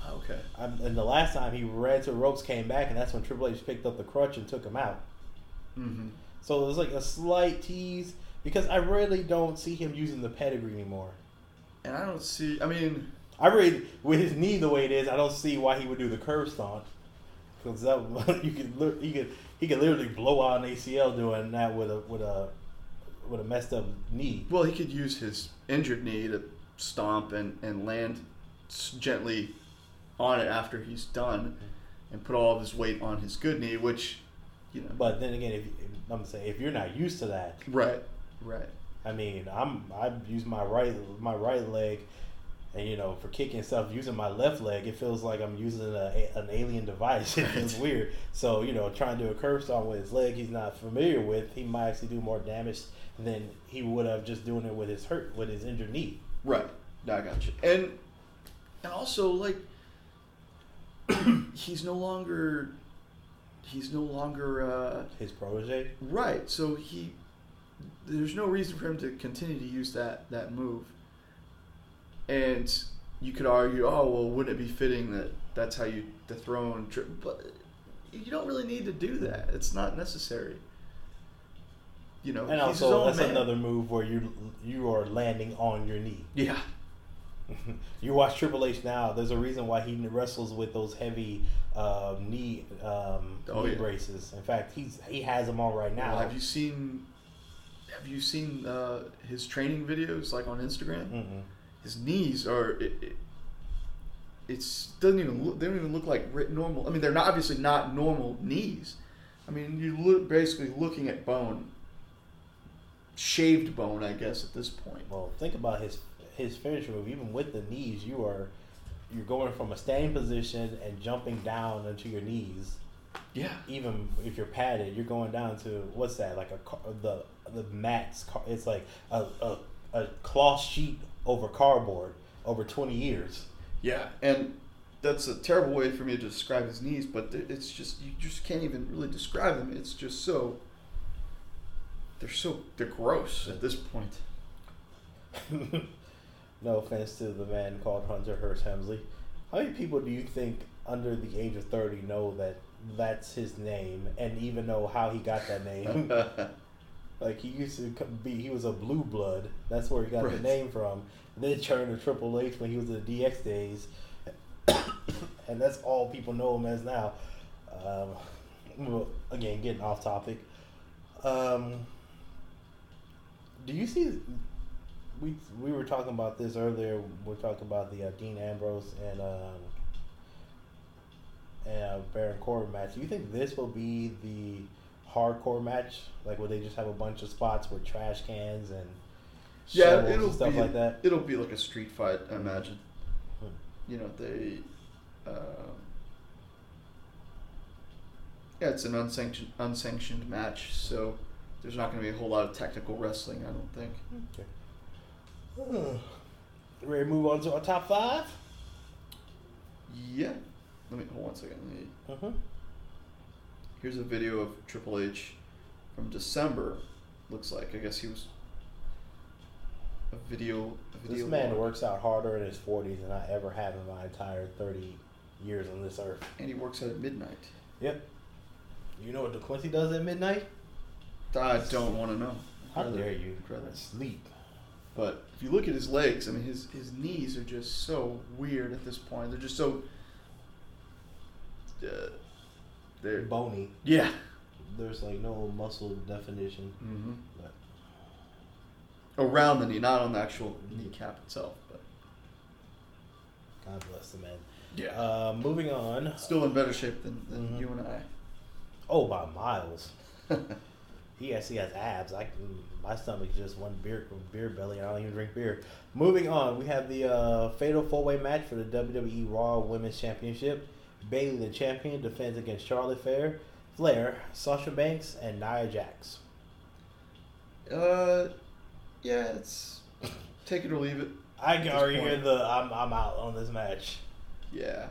Okay. Um, and the last time he ran to the ropes, came back, and that's when Triple H picked up the crutch and took him out. Mm-hmm. So it was like a slight tease because I really don't see him using the pedigree anymore. And I don't see. I mean, I really with his knee the way it is, I don't see why he would do the curb stomp because that you could he could he could literally blow out an A C L doing that with a with a with a messed up knee. Well, he could use his injured knee to stomp and, and land gently on it after he's done and put all of his weight on his good knee, which, you know. But then again, if, if I'm saying if you're not used to that, right, right. I mean, I'm I use my right my right leg, and you know, for kicking stuff, using my left leg, it feels like I'm using a, an alien device. Right. It's weird. So you know, trying to do a curb stomp with his leg he's not familiar with, he might actually do more damage than he would have just doing it with his hurt with his injured knee. Right. No, I got you. And and also like he's no longer he's no longer uh, his protege. Right. So he. There's no reason for him to continue to use that, that move. And you could argue, oh, well, wouldn't it be fitting that that's how you dethrone Triple H? But you don't really need to do that. It's not necessary. You know, and he's also, that's man. Another move where you you are landing on your knee. Yeah. You watch Triple H now, there's a reason why he wrestles with those heavy uh, knee, um, oh, knee yeah. braces. In fact, he's he has them all right now. Well, have you seen... Have you seen uh, his training videos, like on Instagram? Mm-hmm. His knees are, it, it, it's doesn't even look, they don't even look like normal. I mean, they're not obviously not normal knees. I mean, you're look, basically looking at bone, shaved bone, I guess at this point. Well, think about his his finisher move. Even with the knees, you are you're going from a standing position and jumping down onto your knees. Yeah. Even if you're padded, you're going down to what's that? Like a the the mats. It's like a a, a cloth sheet over cardboard over twenty years. Yeah, and that's a terrible way for me to describe his knees, but it's just you just can't even really describe them. It's just so they're so they're gross at this point. No offense to the man called Hunter Hearst Helmsley. How many people do you think under the age of thirty know that? That's his name, and even know how he got that name. Like he used to be, he was a blue blood. That's where he got right. the name from. And then it turned to Triple H when he was in the D X days, and that's all people know him as now. Um, well, again, getting off topic. Um, do you see? We we were talking about this earlier. We we're talking about the uh, Dean Ambrose and. Um, And a Baron Corbin match. Do you think this will be the hardcore match? Like, will they just have a bunch of spots with trash cans and yeah, it'll and stuff be, like that? It'll be like a street fight, I imagine. Hmm. You know, they. Um, yeah, it's an unsanctioned unsanctioned match, so there's not going to be a whole lot of technical wrestling, I don't think. Okay. Ready to move on to our top five? Yeah. Let me hold one second. Let me, uh-huh. Here's a video of Triple H from December. Looks like I guess he was a video. A video this man log. Works out harder in his forties than I ever have in my entire thirty years on this earth. And he works out at midnight. Yep. You know what De Quincy does at midnight? I don't want to know. How rather, dare you? Rather sleep. But if you look at his legs, I mean, his his knees are just so weird at this point. They're just so. Uh, they're bony. Yeah. There's like no muscle definition. Mm-hmm. But. Around the knee, not on the actual kneecap itself. But God bless the man. Yeah. Uh, moving on. Still in better shape than, than mm-hmm. you and I. Oh, by miles. He actually has abs. I can, my stomach's just one beer beer belly, and I don't even drink beer. Moving on, we have the uh, fatal four way match for the W W E Raw Women's Championship. Bayley, the champion, defends against Charlotte Flair, Flair, Sasha Banks, and Nia Jax. Uh, yeah, it's take it or leave it. I can already hear the I'm I'm out on this match. Yeah.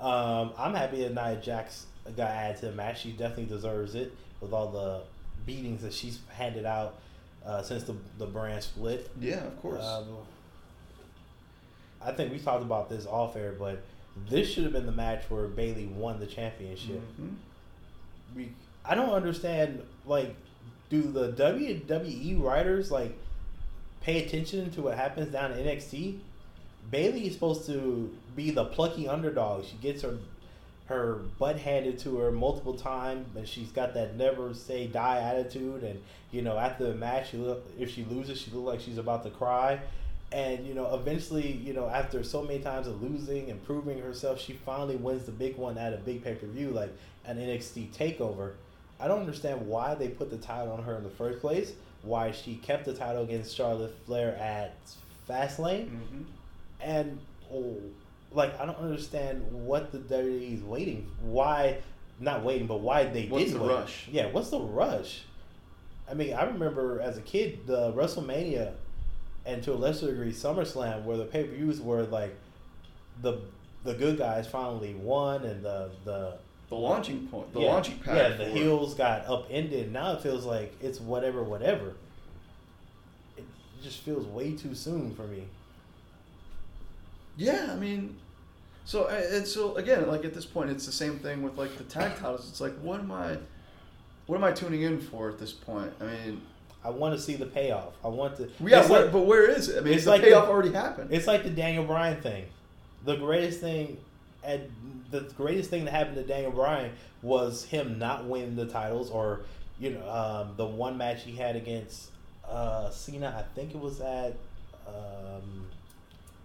Um, I'm happy that Nia Jax got added to the match. She definitely deserves it with all the beatings that she's handed out uh, since the the brand split. Yeah, of course. Um, I think we talked about this off air, but. This should have been the match where Bayley won the championship. Mm-hmm. We, I don't understand, like, do the W W E writers, like, pay attention to what happens down in N X T? Bayley is supposed to be the plucky underdog. She gets her her butt handed to her multiple times, and she's got that never-say-die attitude. And, you know, after the match, she look, if she loses, she looks like she's about to cry. And, you know, eventually, you know, after so many times of losing and proving herself, she finally wins the big one at a big pay-per-view, like an N X T takeover. I don't understand why they put the title on her in the first place, why she kept the title against Charlotte Flair at Fastlane. Mm-hmm. And, oh, like, I don't understand what the W W E is waiting for. Why, not waiting, but why they what's didn't the wait. What's the rush? Yeah, what's the rush? I mean, I remember as a kid, the WrestleMania, and to a lesser degree, SummerSlam, where the pay-per-views were like the the good guys finally won, and the the, the launching point, the yeah, launching pad. Yeah, the heels it. got upended. Now it feels like it's whatever, whatever. It just feels way too soon for me. Yeah, I mean, so and so again, like at this point, it's the same thing with like the tag titles. It's like, what am I, what am I tuning in for at this point? I mean. I want to see the payoff. I want to. Yeah, like, what, but where is it? I mean, it's the like payoff the, already happened. It's like the Daniel Bryan thing. The greatest thing, at, the greatest thing that happened to Daniel Bryan was him not winning the titles, or you know, um, the one match he had against uh, Cena. I think it was at um,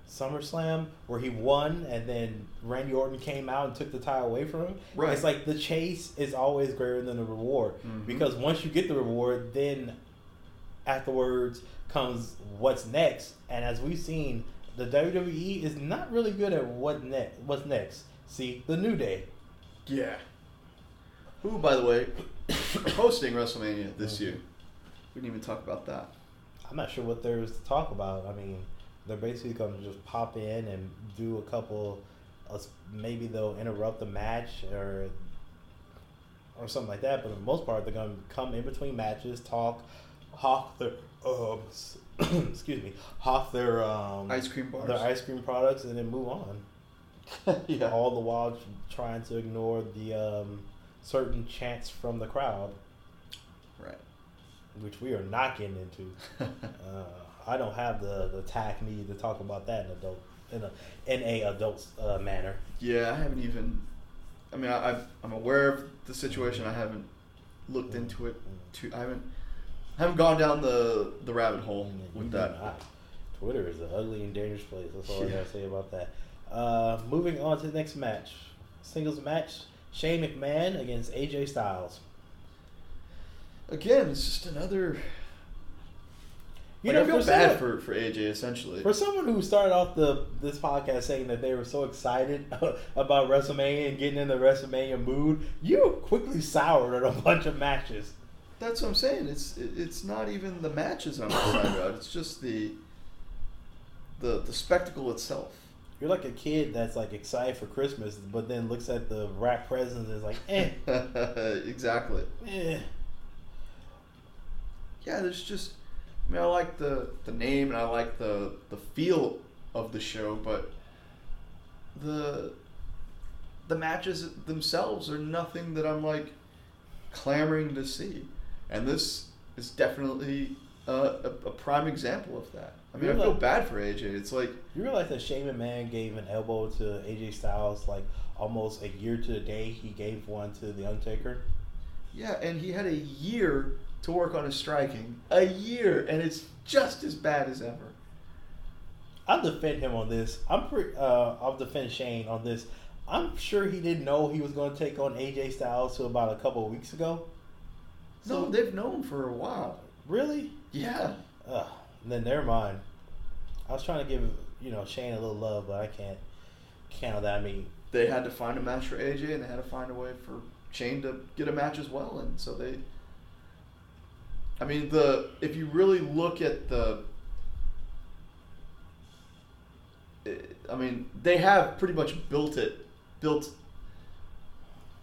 SummerSlam where he won, and then Randy Orton came out and took the title away from him. Right. It's like the chase is always greater than the reward, mm-hmm. because once you get the reward, then afterwards comes what's next, and as we've seen, the W W E is not really good at what next. What's next? See, the New Day. Yeah. Who, by the way, are hosting WrestleMania this mm-hmm. year? We didn't even talk about that. I'm not sure what there is to talk about. I mean, they're basically going to just pop in and do a couple. Of, maybe they'll interrupt the match or or something like that. But for the most part, they're going to come in between matches, talk. Hawk their, um, excuse me, hawk their um, ice cream bars, their ice cream products, and then move on. Yeah. All the while trying to ignore the um, certain chants from the crowd, right? Which we are not getting into. uh, I don't have the, the tact need to talk about that in adult in a in a adult uh, manner. Yeah, I haven't even. I mean, I, I've I'm aware of the situation. I haven't looked into it. Too, I haven't. I haven't gone down the, the rabbit hole with you that. Not. Twitter is an ugly and dangerous place. That's all yeah. I gotta say about that. Uh, moving on to the next match. Singles match. Shane McMahon against A J Styles. Again, it's just another... You like, know, I feel for bad someone, for, for A J, essentially. For someone who started off the this podcast saying that they were so excited about WrestleMania and getting in the WrestleMania mood, you quickly soured on a bunch of matches. That's what I'm saying. It's it's not even the matches I'm excited about. It's just the the the spectacle itself. You're like a kid that's like excited for Christmas, but then looks at the wrapped presents and is like, eh. Exactly. Eh. Yeah, there's just. I mean, I like the, the name and I like the the feel of the show, but the the matches themselves are nothing that I'm like clamoring to see. And this is definitely uh, a, a prime example of that. I mean, realize, I feel bad for A J. It's like... You realize that Shane McMahon gave an elbow to A J Styles like almost a year to the day he gave one to The Undertaker? Yeah, and he had a year to work on his striking. A year! And it's just as bad as ever. I'll defend him on this. I'm pre- uh, I'll defend Shane on this. I'm sure he didn't know he was going to take on A J Styles till about a couple of weeks ago. So, no, they've known for a while. Really? Yeah. Uh, then never mind. I was trying to give you know Shane a little love, but I can't count on that. I mean, they had to find a match for A J, and they had to find a way for Shane to get a match as well. And so they. I mean, the if you really look at the. I mean, they have pretty much built it, built.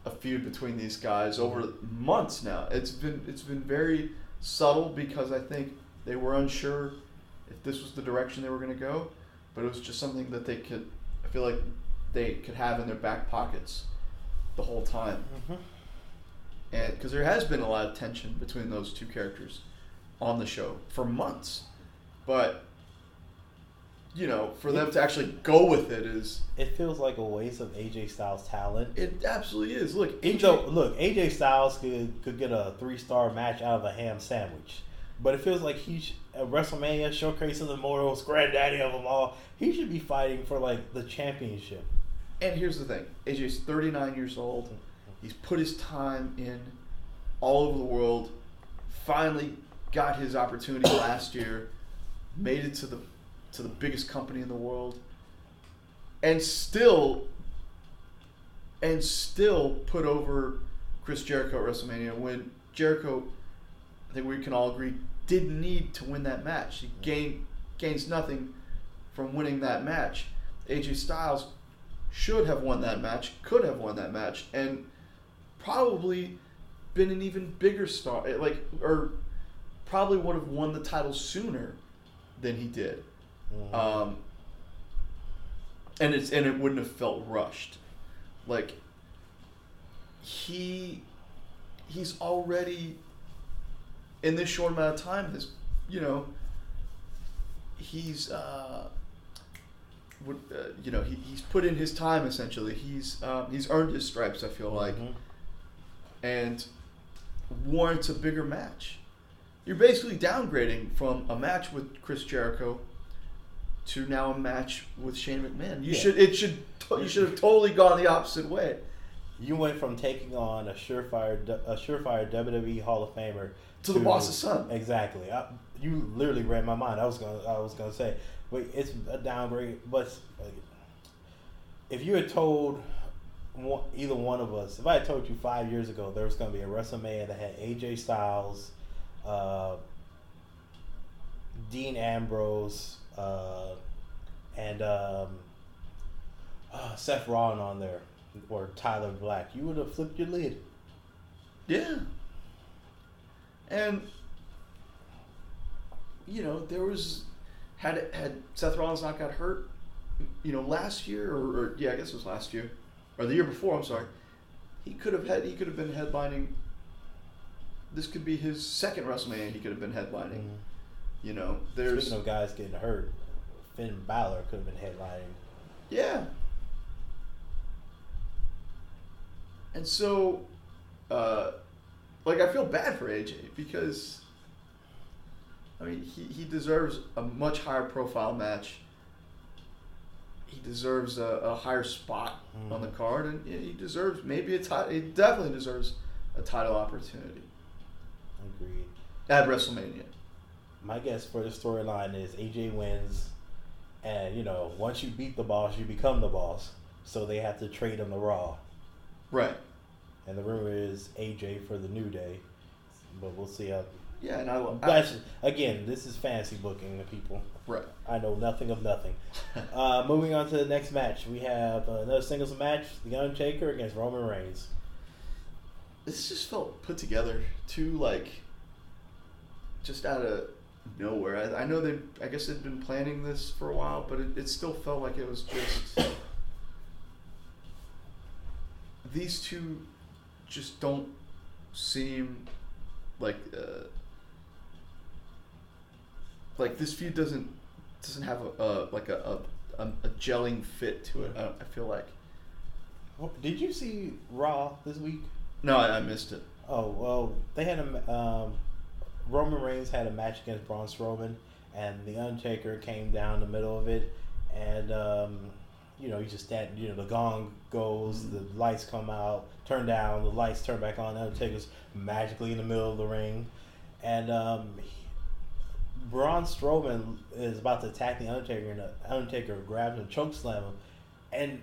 a feud between these guys over months now. It's been it's been very subtle because I think they were unsure if this was the direction they were going to go, but it was just something that they could. I feel like they could have in their back pockets the whole time, mm-hmm. and because there has been a lot of tension between those two characters on the show for months, but you know, for them to actually go with it is... It feels like a waste of A J Styles' talent. It absolutely is. Look, A J, look, A J Styles could, could get a three-star match out of a ham sandwich. But it feels like he sh- at WrestleMania showcases the mortals, granddaddy of them all. He should be fighting for like the championship. And here's the thing: A J's thirty-nine years old. He's put his time in all over the world. Finally got his opportunity last year. Made it to the to the biggest company in the world. And still, and still put over Chris Jericho at WrestleMania when Jericho, I think we can all agree, didn't need to win that match. He gained, gains nothing from winning that match. A J Styles should have won that match, could have won that match, and probably been an even bigger star, like, or probably would have won the title sooner than he did. Mm-hmm. Um, and it's and it wouldn't have felt rushed. Like, he he's already, in this short amount of time, this, you know, he's uh, would uh, you know he, he's put in his time essentially. He's um, he's earned his stripes, I feel like, mm-hmm. and warrants a bigger match. You're basically downgrading from a match with Chris Jericho to now a match with Shane McMahon. You yeah. should it should you should have totally gone the opposite way. You went from taking on a surefire a surefire W W E Hall of Famer. To the boss's son. Exactly. I, you literally read my mind. I was gonna. I was gonna say, but it's a downgrade. But like, if you had told one, either one of us, if I had told you five years ago there was gonna be a WrestleMania that had A J Styles, uh, Dean Ambrose, uh, and um, uh, Seth Rollins on there, or Tyler Black, you would have flipped your lid. Yeah. And, you know, there was, had had Seth Rollins not got hurt, you know, last year, or, or yeah, I guess it was last year, or the year before, I'm sorry, he could have had, he could have been headlining, this could be his second WrestleMania he could have been headlining, mm-hmm. you know, there's... Speaking of guys getting hurt, Finn Balor could have been headlining. Yeah. And so, uh... like, I feel bad for A J because, I mean, he, he deserves a much higher profile match. He deserves a, a higher spot mm. on the card, and he deserves maybe a title. He definitely deserves a title opportunity. Agreed. At WrestleMania. My guess for the storyline is A J wins, and, you know, once you beat the boss, you become the boss. So they have to trade him the Raw. Right. And the rumor is A J for the New Day, but we'll see how. Yeah, and I love. Again, this is fantasy booking, the people. Right. I know nothing of nothing. uh, moving on to the next match, we have another singles match: The Undertaker against Roman Reigns. This just felt put together too, like, just out of nowhere. I, I know they. I guess they'd been planning this for a while, but it, it still felt like it was just these two. Just don't seem like uh, like this feud doesn't doesn't have a, a like a, a a gelling fit to it. I, I feel like. Well, did you see Raw this week? No, I, I missed it. Oh well, they had a um, Roman Reigns had a match against Braun Strowman, and the Undertaker came down the middle of it, and. Um, You know, you just stand, you know, the gong goes, mm-hmm. the lights come out, turn down, the lights turn back on, Undertaker's magically in the middle of the ring. And um, he, Braun Strowman is about to attack the Undertaker, and the Undertaker grabs him, chokeslam him. And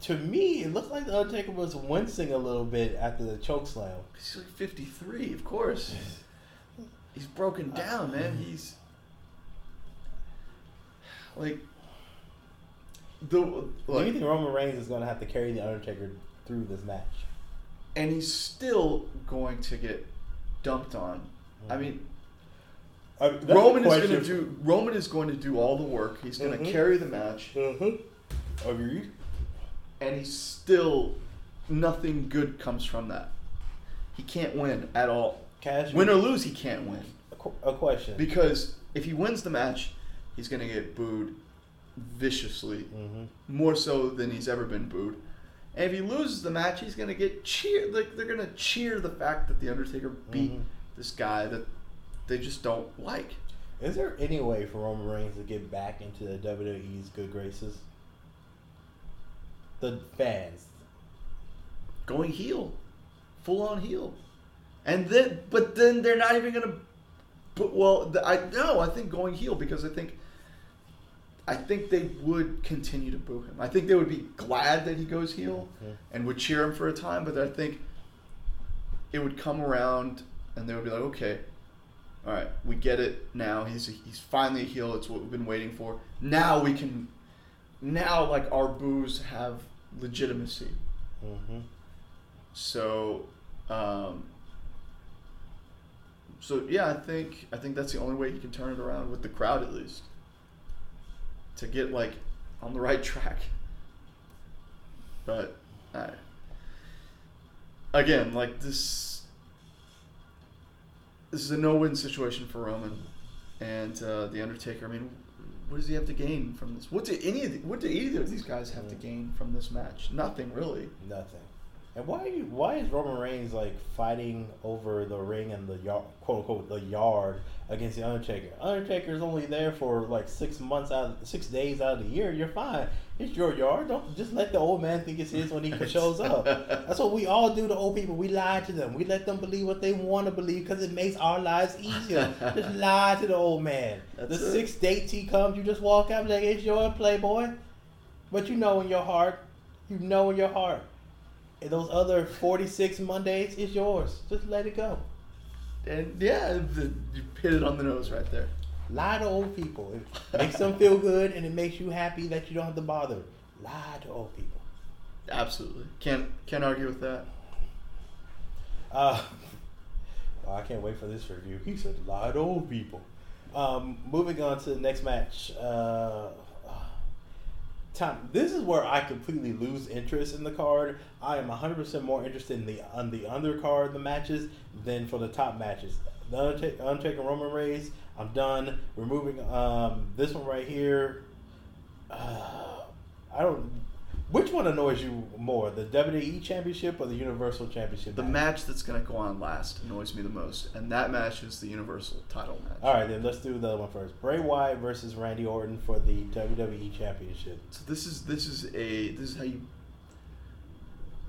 to me, it looked like the Undertaker was wincing a little bit after the chokeslam. He's like fifty-three, of course. He's broken down, uh, man. He's like... The, like, do you think Roman Reigns is going to have to carry The Undertaker through this match? And he's still going to get dumped on. Mm-hmm. I mean, I mean Roman is going to do Roman is going to do all the work. He's going to mm-hmm. carry the match. Mm-hmm. Agreed. And he's still nothing good comes from that. He can't win at all. Cash win or lose, he can't win. A, qu- a question. Because if he wins the match, he's going to get booed. Viciously, mm-hmm. more so than he's ever been booed. And if he loses the match, he's gonna get cheered. Like they're gonna cheer the fact that the Undertaker beat mm-hmm. this guy that they just don't like. Is there any way for Roman Reigns to get back into the W W E's good graces? The fans. Going heel. Full on heel. And then, but then they're not even going to, but well, I no, I think going heel because I think, I think they would continue to boo him. I think they would be glad that he goes heel yeah, yeah. and would cheer him for a time, but I think it would come around and they would be like, okay, all right, we get it now. He's a, he's finally a heel. It's what we've been waiting for. Now we can, now like our boos have legitimacy. Mm-hmm. So, um, so yeah, I think I think that's the only way he can turn it around with the crowd at least. To get like on the right track, but I, again, like this, this is a no-win situation for Roman and uh, the Undertaker. I mean, what does he have to gain from this? What do any of the, what do either of these guys have to gain from this match? Nothing really. Nothing. And why why is Roman Reigns like fighting over the ring and the yard, quote unquote the yard against the Undertaker? Undertaker's only there for like six months out, of, six days out of the year. You're fine. It's your yard. Don't just let the old man think it's his when he shows up. That's what we all do to old people. We lie to them. We let them believe what they want to believe because it makes our lives easier. Just lie to the old man. That's the it. Sixth date he comes, you just walk out and be like, "It's your playboy," but you know in your heart, you know in your heart. And those other forty-six Mondays is yours. Just let it go. And yeah, the, you hit it on the nose right there. Lie to old people. It makes them feel good and it makes you happy that you don't have to bother. Lie to old people. Absolutely. Can't, can't argue with that. Uh, well, I can't wait for this review. He said lie to old people. Um, moving on to the next match. Uh... Time. This is where I completely lose interest in the card. I am one hundred percent more interested in the on the undercard, the matches, than for the top matches. The Undertaker, Undertaker Roman Reigns, I'm done. We're moving um, this one right here. Uh, I don't. Which one annoys you more, the W W E Championship or the Universal Championship? The match, match that's going to go on last annoys me the most, and that match is the Universal title match. All right, then let's do the other one first. Bray Wyatt versus Randy Orton for the W W E Championship. So this is this is a this is how you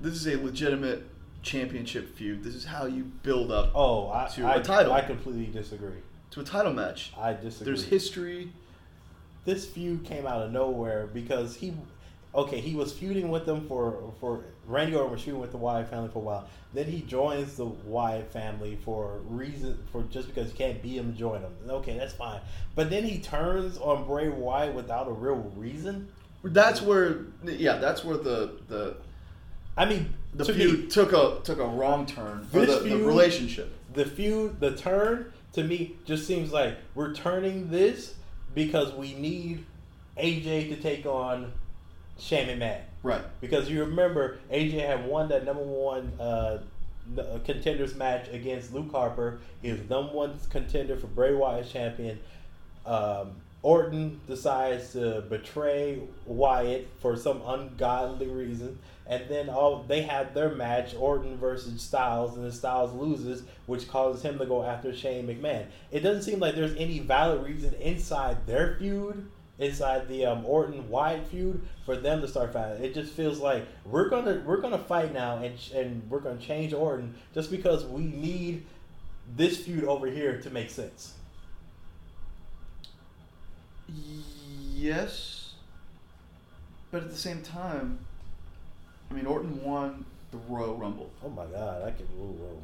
this is a legitimate championship feud. This is how you build up. Oh, I, to I, a title. I completely disagree. To a title match. I disagree. There's history. This feud came out of nowhere because he. Okay, he was feuding with them for, for Randy Orton was feuding with the Wyatt family for a while. Then he joins the Wyatt family for reason for just because you can't beat him, join him. Okay, that's fine. But then he turns on Bray Wyatt without a real reason. That's where, yeah, that's where the the, I mean, the feud me, took a took a wrong turn for the, feud, the relationship. The feud, the turn to me just seems like we're turning this because we need A J to take on Shane and Matt. Right. Because you remember A J had won that number one uh, contenders match against Luke Harper. He was number one contender for Bray Wyatt champion. Um, Orton decides to betray Wyatt for some ungodly reason. And then all they had their match, Orton versus Styles, and then Styles loses, which causes him to go after Shane McMahon. It doesn't seem like there's any valid reason inside their feud inside the um, Orton Wyatt feud for them to start fighting. It just feels like we're gonna we're gonna fight now and and we're gonna change Orton just because we need this feud over here to make sense. Yes, but at the same time, I mean Orton won the Royal Rumble. Oh my God, I can whoa whoa.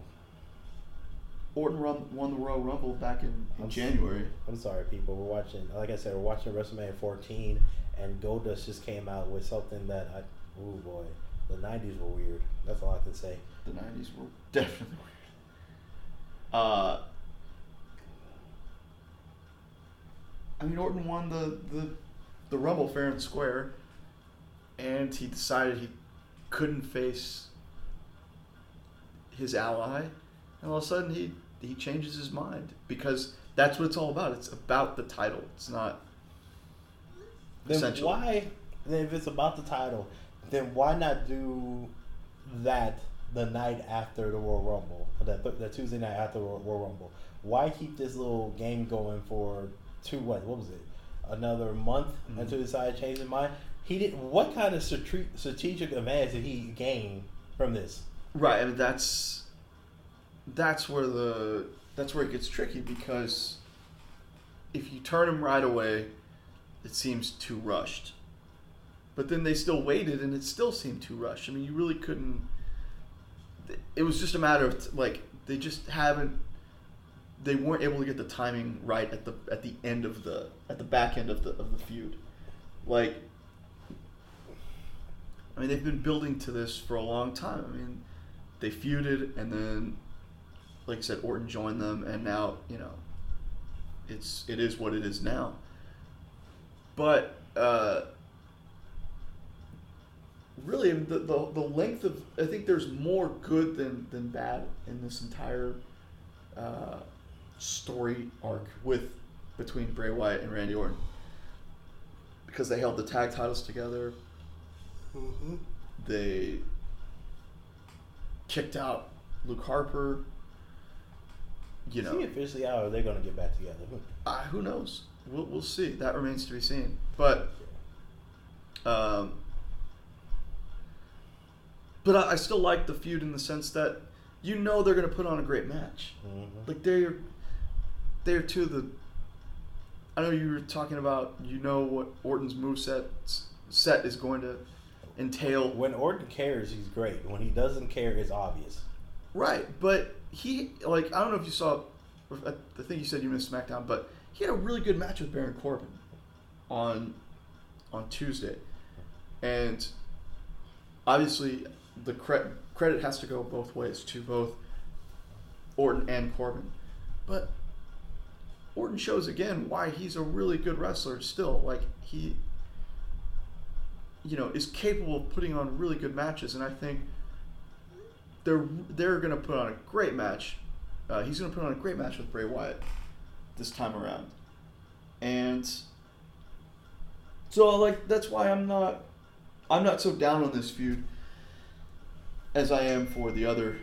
Orton run, won the Royal Rumble back in, in I'm January. Sorry. I'm sorry, people. We're watching, like I said, we're watching WrestleMania fourteen, and Goldust just came out with something that I, oh boy, the nineties were weird. That's all I can say. The nineties were definitely weird. Uh, I mean, Orton won the, the, the Rumble fair and square, and he decided he couldn't face his ally, and all of a sudden he... He changes his mind because that's what it's all about. It's about the title. It's not then essential. Why, if it's about the title, then why not do that the night after the Royal Rumble, the, the Tuesday night after the Royal Rumble. Why keep this little game going for two, what, what was it, another month mm-hmm. until he decided to change his mind? He didn't, what kind of strategic advantage did he gain from this? Right, I mean, that's, that's where the, that's where it gets tricky, because if you turn him right away, it seems too rushed. But then they still waited, and it still seemed too rushed. I mean, you really couldn't... It was just a matter of, like, they just haven't... They weren't able to get the timing right at the at the end of the... At the back end of the of the feud. Like, I mean, they've been building to this for a long time. I mean, they feuded, and then, like I said, Orton joined them, and now, you know, it's it is what it is now. But... uh Really, the, the the length of... I think there's more good than, than bad in this entire uh, story arc with between Bray Wyatt and Randy Orton. Because they held the tag titles together. Mm-hmm. They kicked out Luke Harper. You know, is he officially out, or are they going to get back together? Uh, who knows? We'll, we'll see. That remains to be seen. But... Um, But I still like the feud in the sense that you know they're going to put on a great match. Mm-hmm. Like, they're, they're two of the... I know you were talking about, you know what Orton's moveset set is going to entail. When Orton cares, he's great. When he doesn't care, it's obvious. Right, but he... Like, I don't know if you saw... I think you said you missed SmackDown, but he had a really good match with Baron Corbin on on Tuesday. And obviously... The cre- credit has to go both ways to both Orton and Corbin. But Orton shows again why he's a really good wrestler still. Like, he, you know, is capable of putting on really good matches. And I think they're they're going to put on a great match. Uh, he's going to put on a great match with Bray Wyatt this time around. And so, like, that's why I'm not I'm not so down on this feud as I am for the other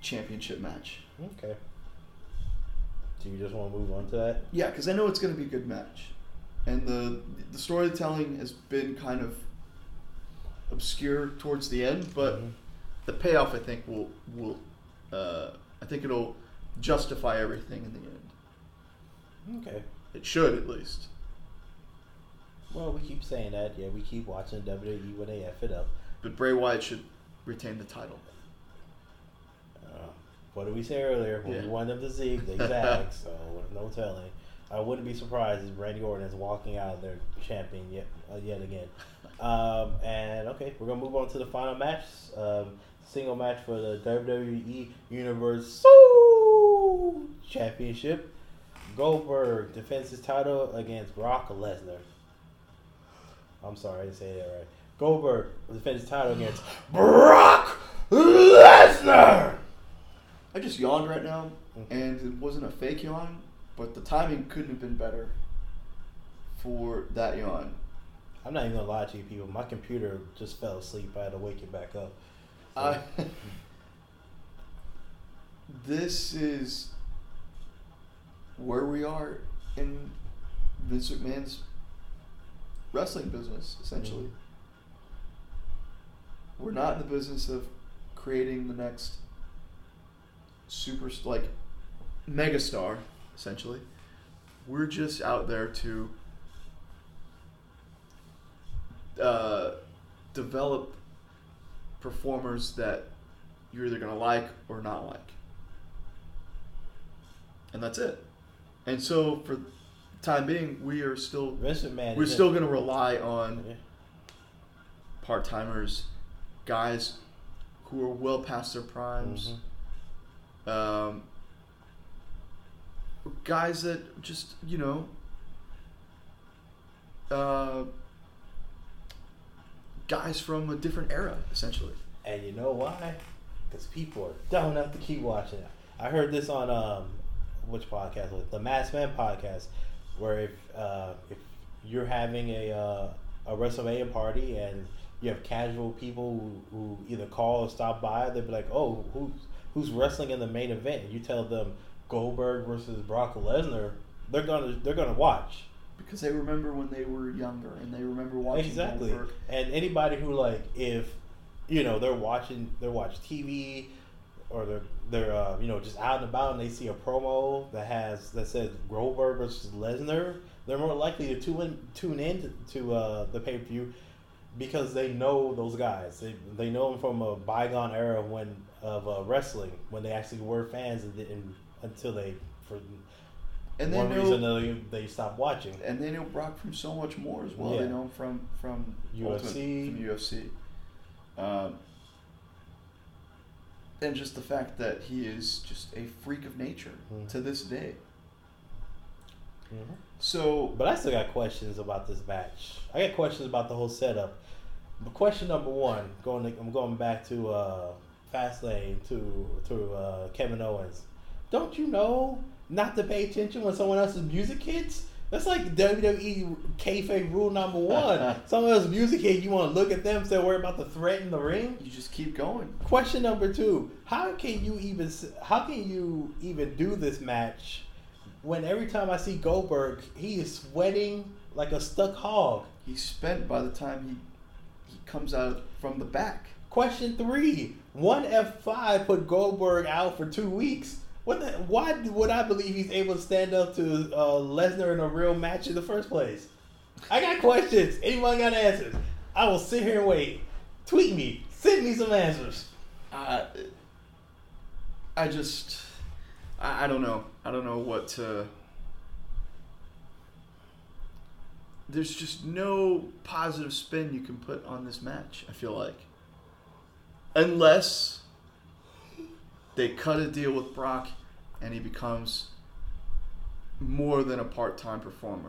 championship match. Okay. Do you just want to move on to that? Yeah, because I know it's going to be a good match. And the the storytelling has been kind of obscure towards the end, but mm-hmm. the payoff, I think, will... will uh, I think it'll justify everything in the end. Okay. It should, at least. Well, we keep saying that. Yeah, we keep watching W W E when they F it up. But Bray Wyatt should... retain the title. Uh, what did we say earlier? When yeah. we wind up the Zeke, the exact, so no telling. I wouldn't be surprised if Randy Orton is walking out of their champion yet, uh, yet again. Um, and, okay, we're going to move on to the final match. Um, single match for the W W E Universal Championship. Goldberg defends his title against Brock Lesnar. I'm sorry, I didn't say that right. Goldberg defends his title against Brock Lesnar. I just yawned right now, mm-hmm. and it wasn't a fake yawn, but the timing couldn't have been better for that yawn. I'm not even gonna lie to you, people. My computer just fell asleep. I had to wake it back up. So. I, this is where we are in Vince McMahon's wrestling business, essentially. Mm-hmm. We're not in the business of creating the next super, like, megastar, essentially. We're just out there to uh, develop performers that you're either going to like or not like. And that's it. And so, for the time being, we are still, we're still going to rely on part-timers, guys who are well past their primes, mm-hmm. um, guys that just, you know, uh, guys from a different era, essentially. And you know why? Because people are dumb enough to keep watching it. I heard this on um, which podcast? Was it? The Masked Man podcast, where if uh, if you're having a uh, a WrestleMania party and you have casual people who, who either call or stop by. They'll be like, oh, who's, who's wrestling in the main event? And you tell them Goldberg versus Brock Lesnar, they're gonna they're gonna watch. Because they remember when they were younger and they remember watching. Exactly. Goldberg. And anybody who, like, if you know, they're watching they're watch T V or they're they're uh, you know, just out and about and they see a promo that has that says Goldberg versus Lesnar, they're more likely to tune in, tune in to, to uh, the pay per view because they know those guys. They they know them from a bygone era when of uh, wrestling when they actually were fans and didn't until they for and one they know, reason they, they stopped watching. And they know Brock from so much more as well. Yeah. They know him from from U F C, Ultimate, from U F C. Um, and just the fact that he is just a freak of nature mm-hmm. to this day. Mm-hmm. So, but I still got questions about this match. I got questions about the whole setup. But question number one, going to, I'm going back to uh, Fastlane to to uh, Kevin Owens. Don't you know not to pay attention when someone else's music hits? That's like W W E kayfabe rule number one. Someone else's music hit, you want to look at them and say, worry about the threat in the ring? You just keep going. Question number two, how can you even how can you even do this match when every time I see Goldberg, he is sweating like a stuck hog? He's spent by the time he, he comes out from the back. Question three, one F five put Goldberg out for two weeks. What the, why would I believe he's able to stand up to uh, Lesnar in a real match in the first place? I got questions. Anyone got answers? I will sit here and wait. Tweet me. Send me some answers. Uh, I just... I, I don't know. I don't know what to... There's just no positive spin you can put on this match, I feel like. Unless... they cut a deal with Brock, and he becomes more than a part-time performer.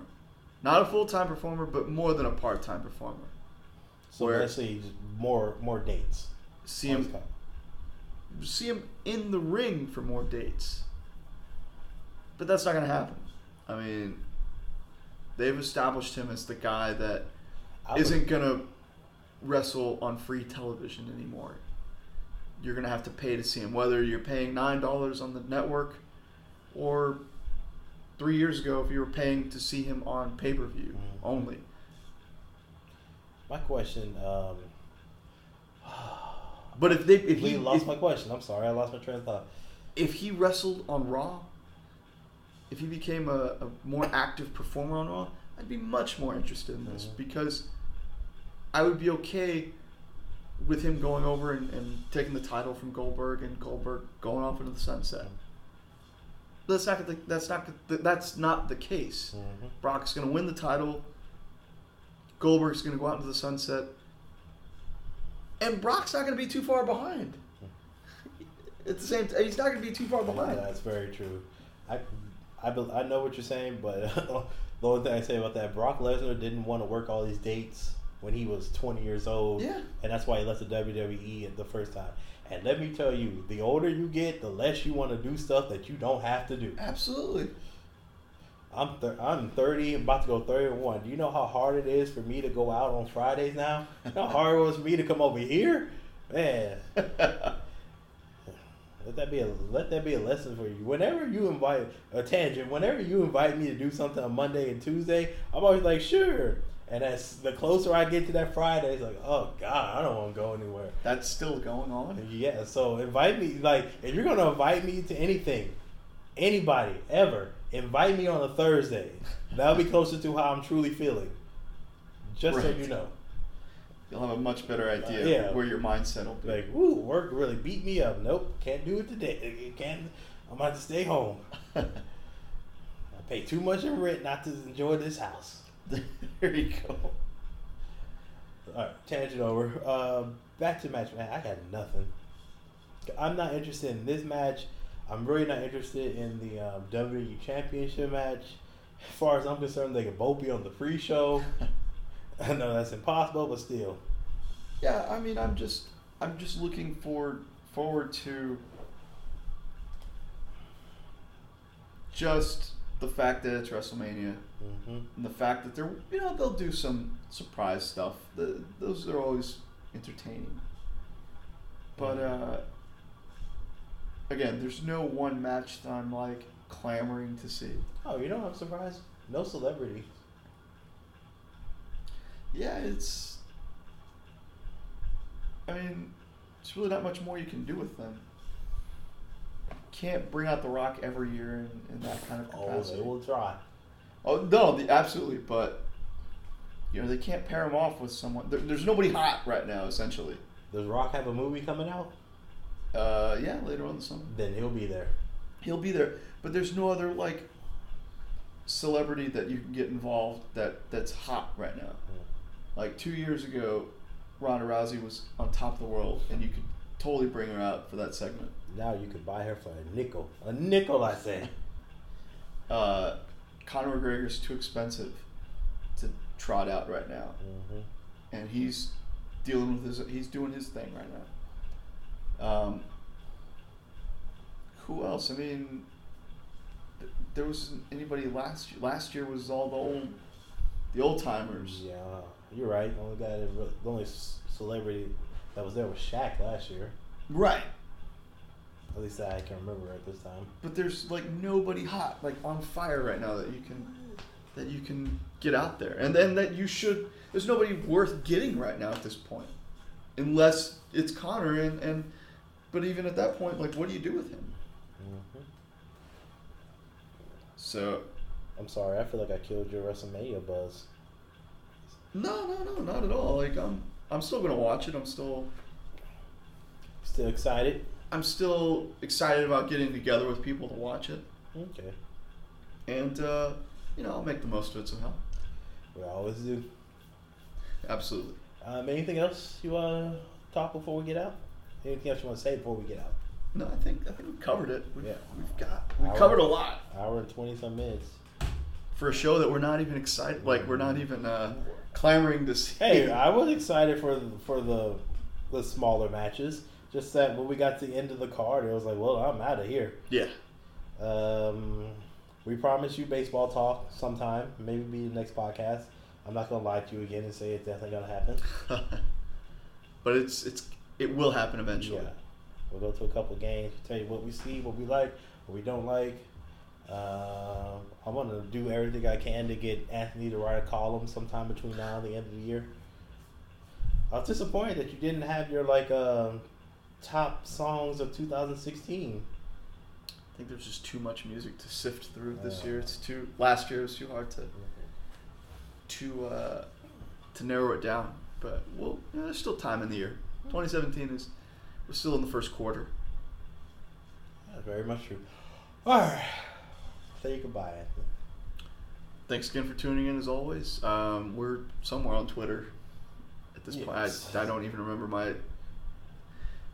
Not a full-time performer, but more than a part-time performer. So let's say more more dates. See him, see him in the ring for more dates. But that's not going to happen. I mean, they've established him as the guy that isn't going to wrestle on free television anymore. You're going to have to pay to see him, whether you're paying nine dollars on the network or three years ago if you were paying to see him on pay-per-view mm-hmm. only. My question... Um, but if they... If he lost if, my question. I'm sorry. I lost my train of thought. If he wrestled on Raw, if he became a, a more active performer on Raw, I'd be much more interested in this mm-hmm. because I would be okay... with him going over and, and taking the title from Goldberg and Goldberg going off into the sunset. That's not the, that's not the, that's not the case. Mm-hmm. Brock's going to win the title. Goldberg's going to go out into the sunset. And Brock's not going to be too far behind. It's the same. He's not going to be too far behind. Yeah, that's very true. I, I, I know what you're saying, but the only thing I say about that, Brock Lesnar didn't want to work all these dates when he was twenty years old, yeah. and that's why he left the W W E the first time. And let me tell you, the older you get, the less you want to do stuff that you don't have to do. Absolutely. I'm th- I'm thirty, I'm about to go thirty-one. Do you know how hard it is for me to go out on Fridays now? You know how hard it was for me to come over here? Man. Let that be a let that be a lesson for you. Whenever you invite a tangent, whenever you invite me to do something on Monday and Tuesday, I'm always like, sure. And as the closer I get to that Friday, it's like, oh, God, I don't want to go anywhere. That's still going on? Yeah, so invite me. Like, if you're going to invite me to anything, anybody, ever, invite me on a Thursday. That'll be closer to how I'm truly feeling. Just right. So you know. You'll have a much better idea uh, yeah. of where your mindset will be. Like, ooh, work really beat me up. Nope, can't do it today. Can't. I'm about to stay home. I pay too much in rent not to enjoy this house. There you go. Alright, tangent over. Uh, back to the match, man. I got nothing. I'm not interested in this match. I'm really not interested in the um, W W E Championship match. As far as I'm concerned, they could both be on the pre-show. I know that's impossible, but still. Yeah, I mean, I'm just, I'm just looking forward, forward to just the fact that it's WrestleMania, mm-hmm. and the fact that they're, you know, they'll do some surprise stuff. The, those are always entertaining. But uh, again, there's no one match that I'm like clamoring to see. Oh, you know what I'm surprised? No celebrity. Yeah, it's. I mean, there's really not much more you can do with them. Can't bring out The Rock every year in, in that kind of capacity. Oh, they will try. Oh no, the, absolutely, but you know they can't pair him off with someone. There, there's nobody hot right now, essentially. Does Rock have a movie coming out? Uh, yeah, later on this summer. Then he'll be there. He'll be there, but there's no other like celebrity that you can get involved that, that's hot right now. Yeah. Like two years ago, Ronda Rousey was on top of the world, and you could totally bring her out for that segment. Now you could buy her for a nickel. A nickel, I say. uh, Conor McGregor's too expensive to trot out right now, mm-hmm. and he's dealing with his. He's doing his thing right now. Um, who else? I mean, th- there wasn't anybody last year. Last year was all the old, the old timers. Yeah. You're right. The only guy, that really, the only celebrity that was there was Shaq last year. Right. At least I can remember at this time. But there's like nobody hot, like on fire right now that you can, that you can get out there, and then that you should. There's nobody worth getting right now at this point, unless it's Connor. And, and but even at that point, like, what do you do with him? Mm-hmm. So, I'm sorry. I feel like I killed your WrestleMania buzz. No, no, no, not at all. Like I'm, I'm still gonna watch it. I'm still, still excited. I'm still excited about getting together with people to watch it. Okay. And uh, you know, I'll make the most of it somehow. We always do. Absolutely. Um, anything else you wanna talk before we get out? Anything else you wanna say before we get out? No, I think I think we covered it. We've, yeah, we've got we covered a lot. Hour and twenty some minutes. For a show that we're not even excited, like we're not even uh, clamoring to see. Hey, I was excited for the, for the the smaller matches. Just that when we got to the end of the card, it was like, well, I'm out of here. Yeah. Um, we promise you baseball talk sometime. Maybe be the next podcast. I'm not gonna lie to you again and say it's definitely gonna happen. But it's it's it will happen eventually. Yeah. We'll go to a couple games. Tell you what we see, what we like, what we don't like. Uh, I want to do everything I can to get Anthony to write a column sometime between now and the end of the year. I was disappointed that you didn't have your like uh, top songs of two thousand sixteen. I think there's just too much music to sift through this uh, year. It's too last year was too hard to to uh, to narrow it down. But well, you know, there's still time in the year. twenty seventeen is we're still in the first quarter. That's very much true. All right. Say goodbye, Anthony. Thanks again for tuning in, as always. Um, we're somewhere on Twitter at this yes. point. I, I don't even remember my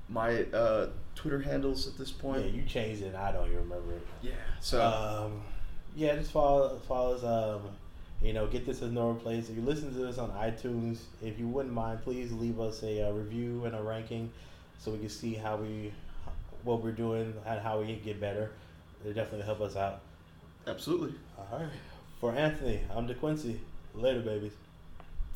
my uh, Twitter handles at this point. Yeah, you changed it. And I don't even remember it. Yeah. So um, yeah, just follow follow us. Um, you know, get this as normal place. If you listen to this on iTunes, if you wouldn't mind, please leave us a, a review and a ranking, so we can see how we what we're doing and how we get better. It definitely help us out. Absolutely. All right. For Anthony, I'm DeQuincy. Later, babies.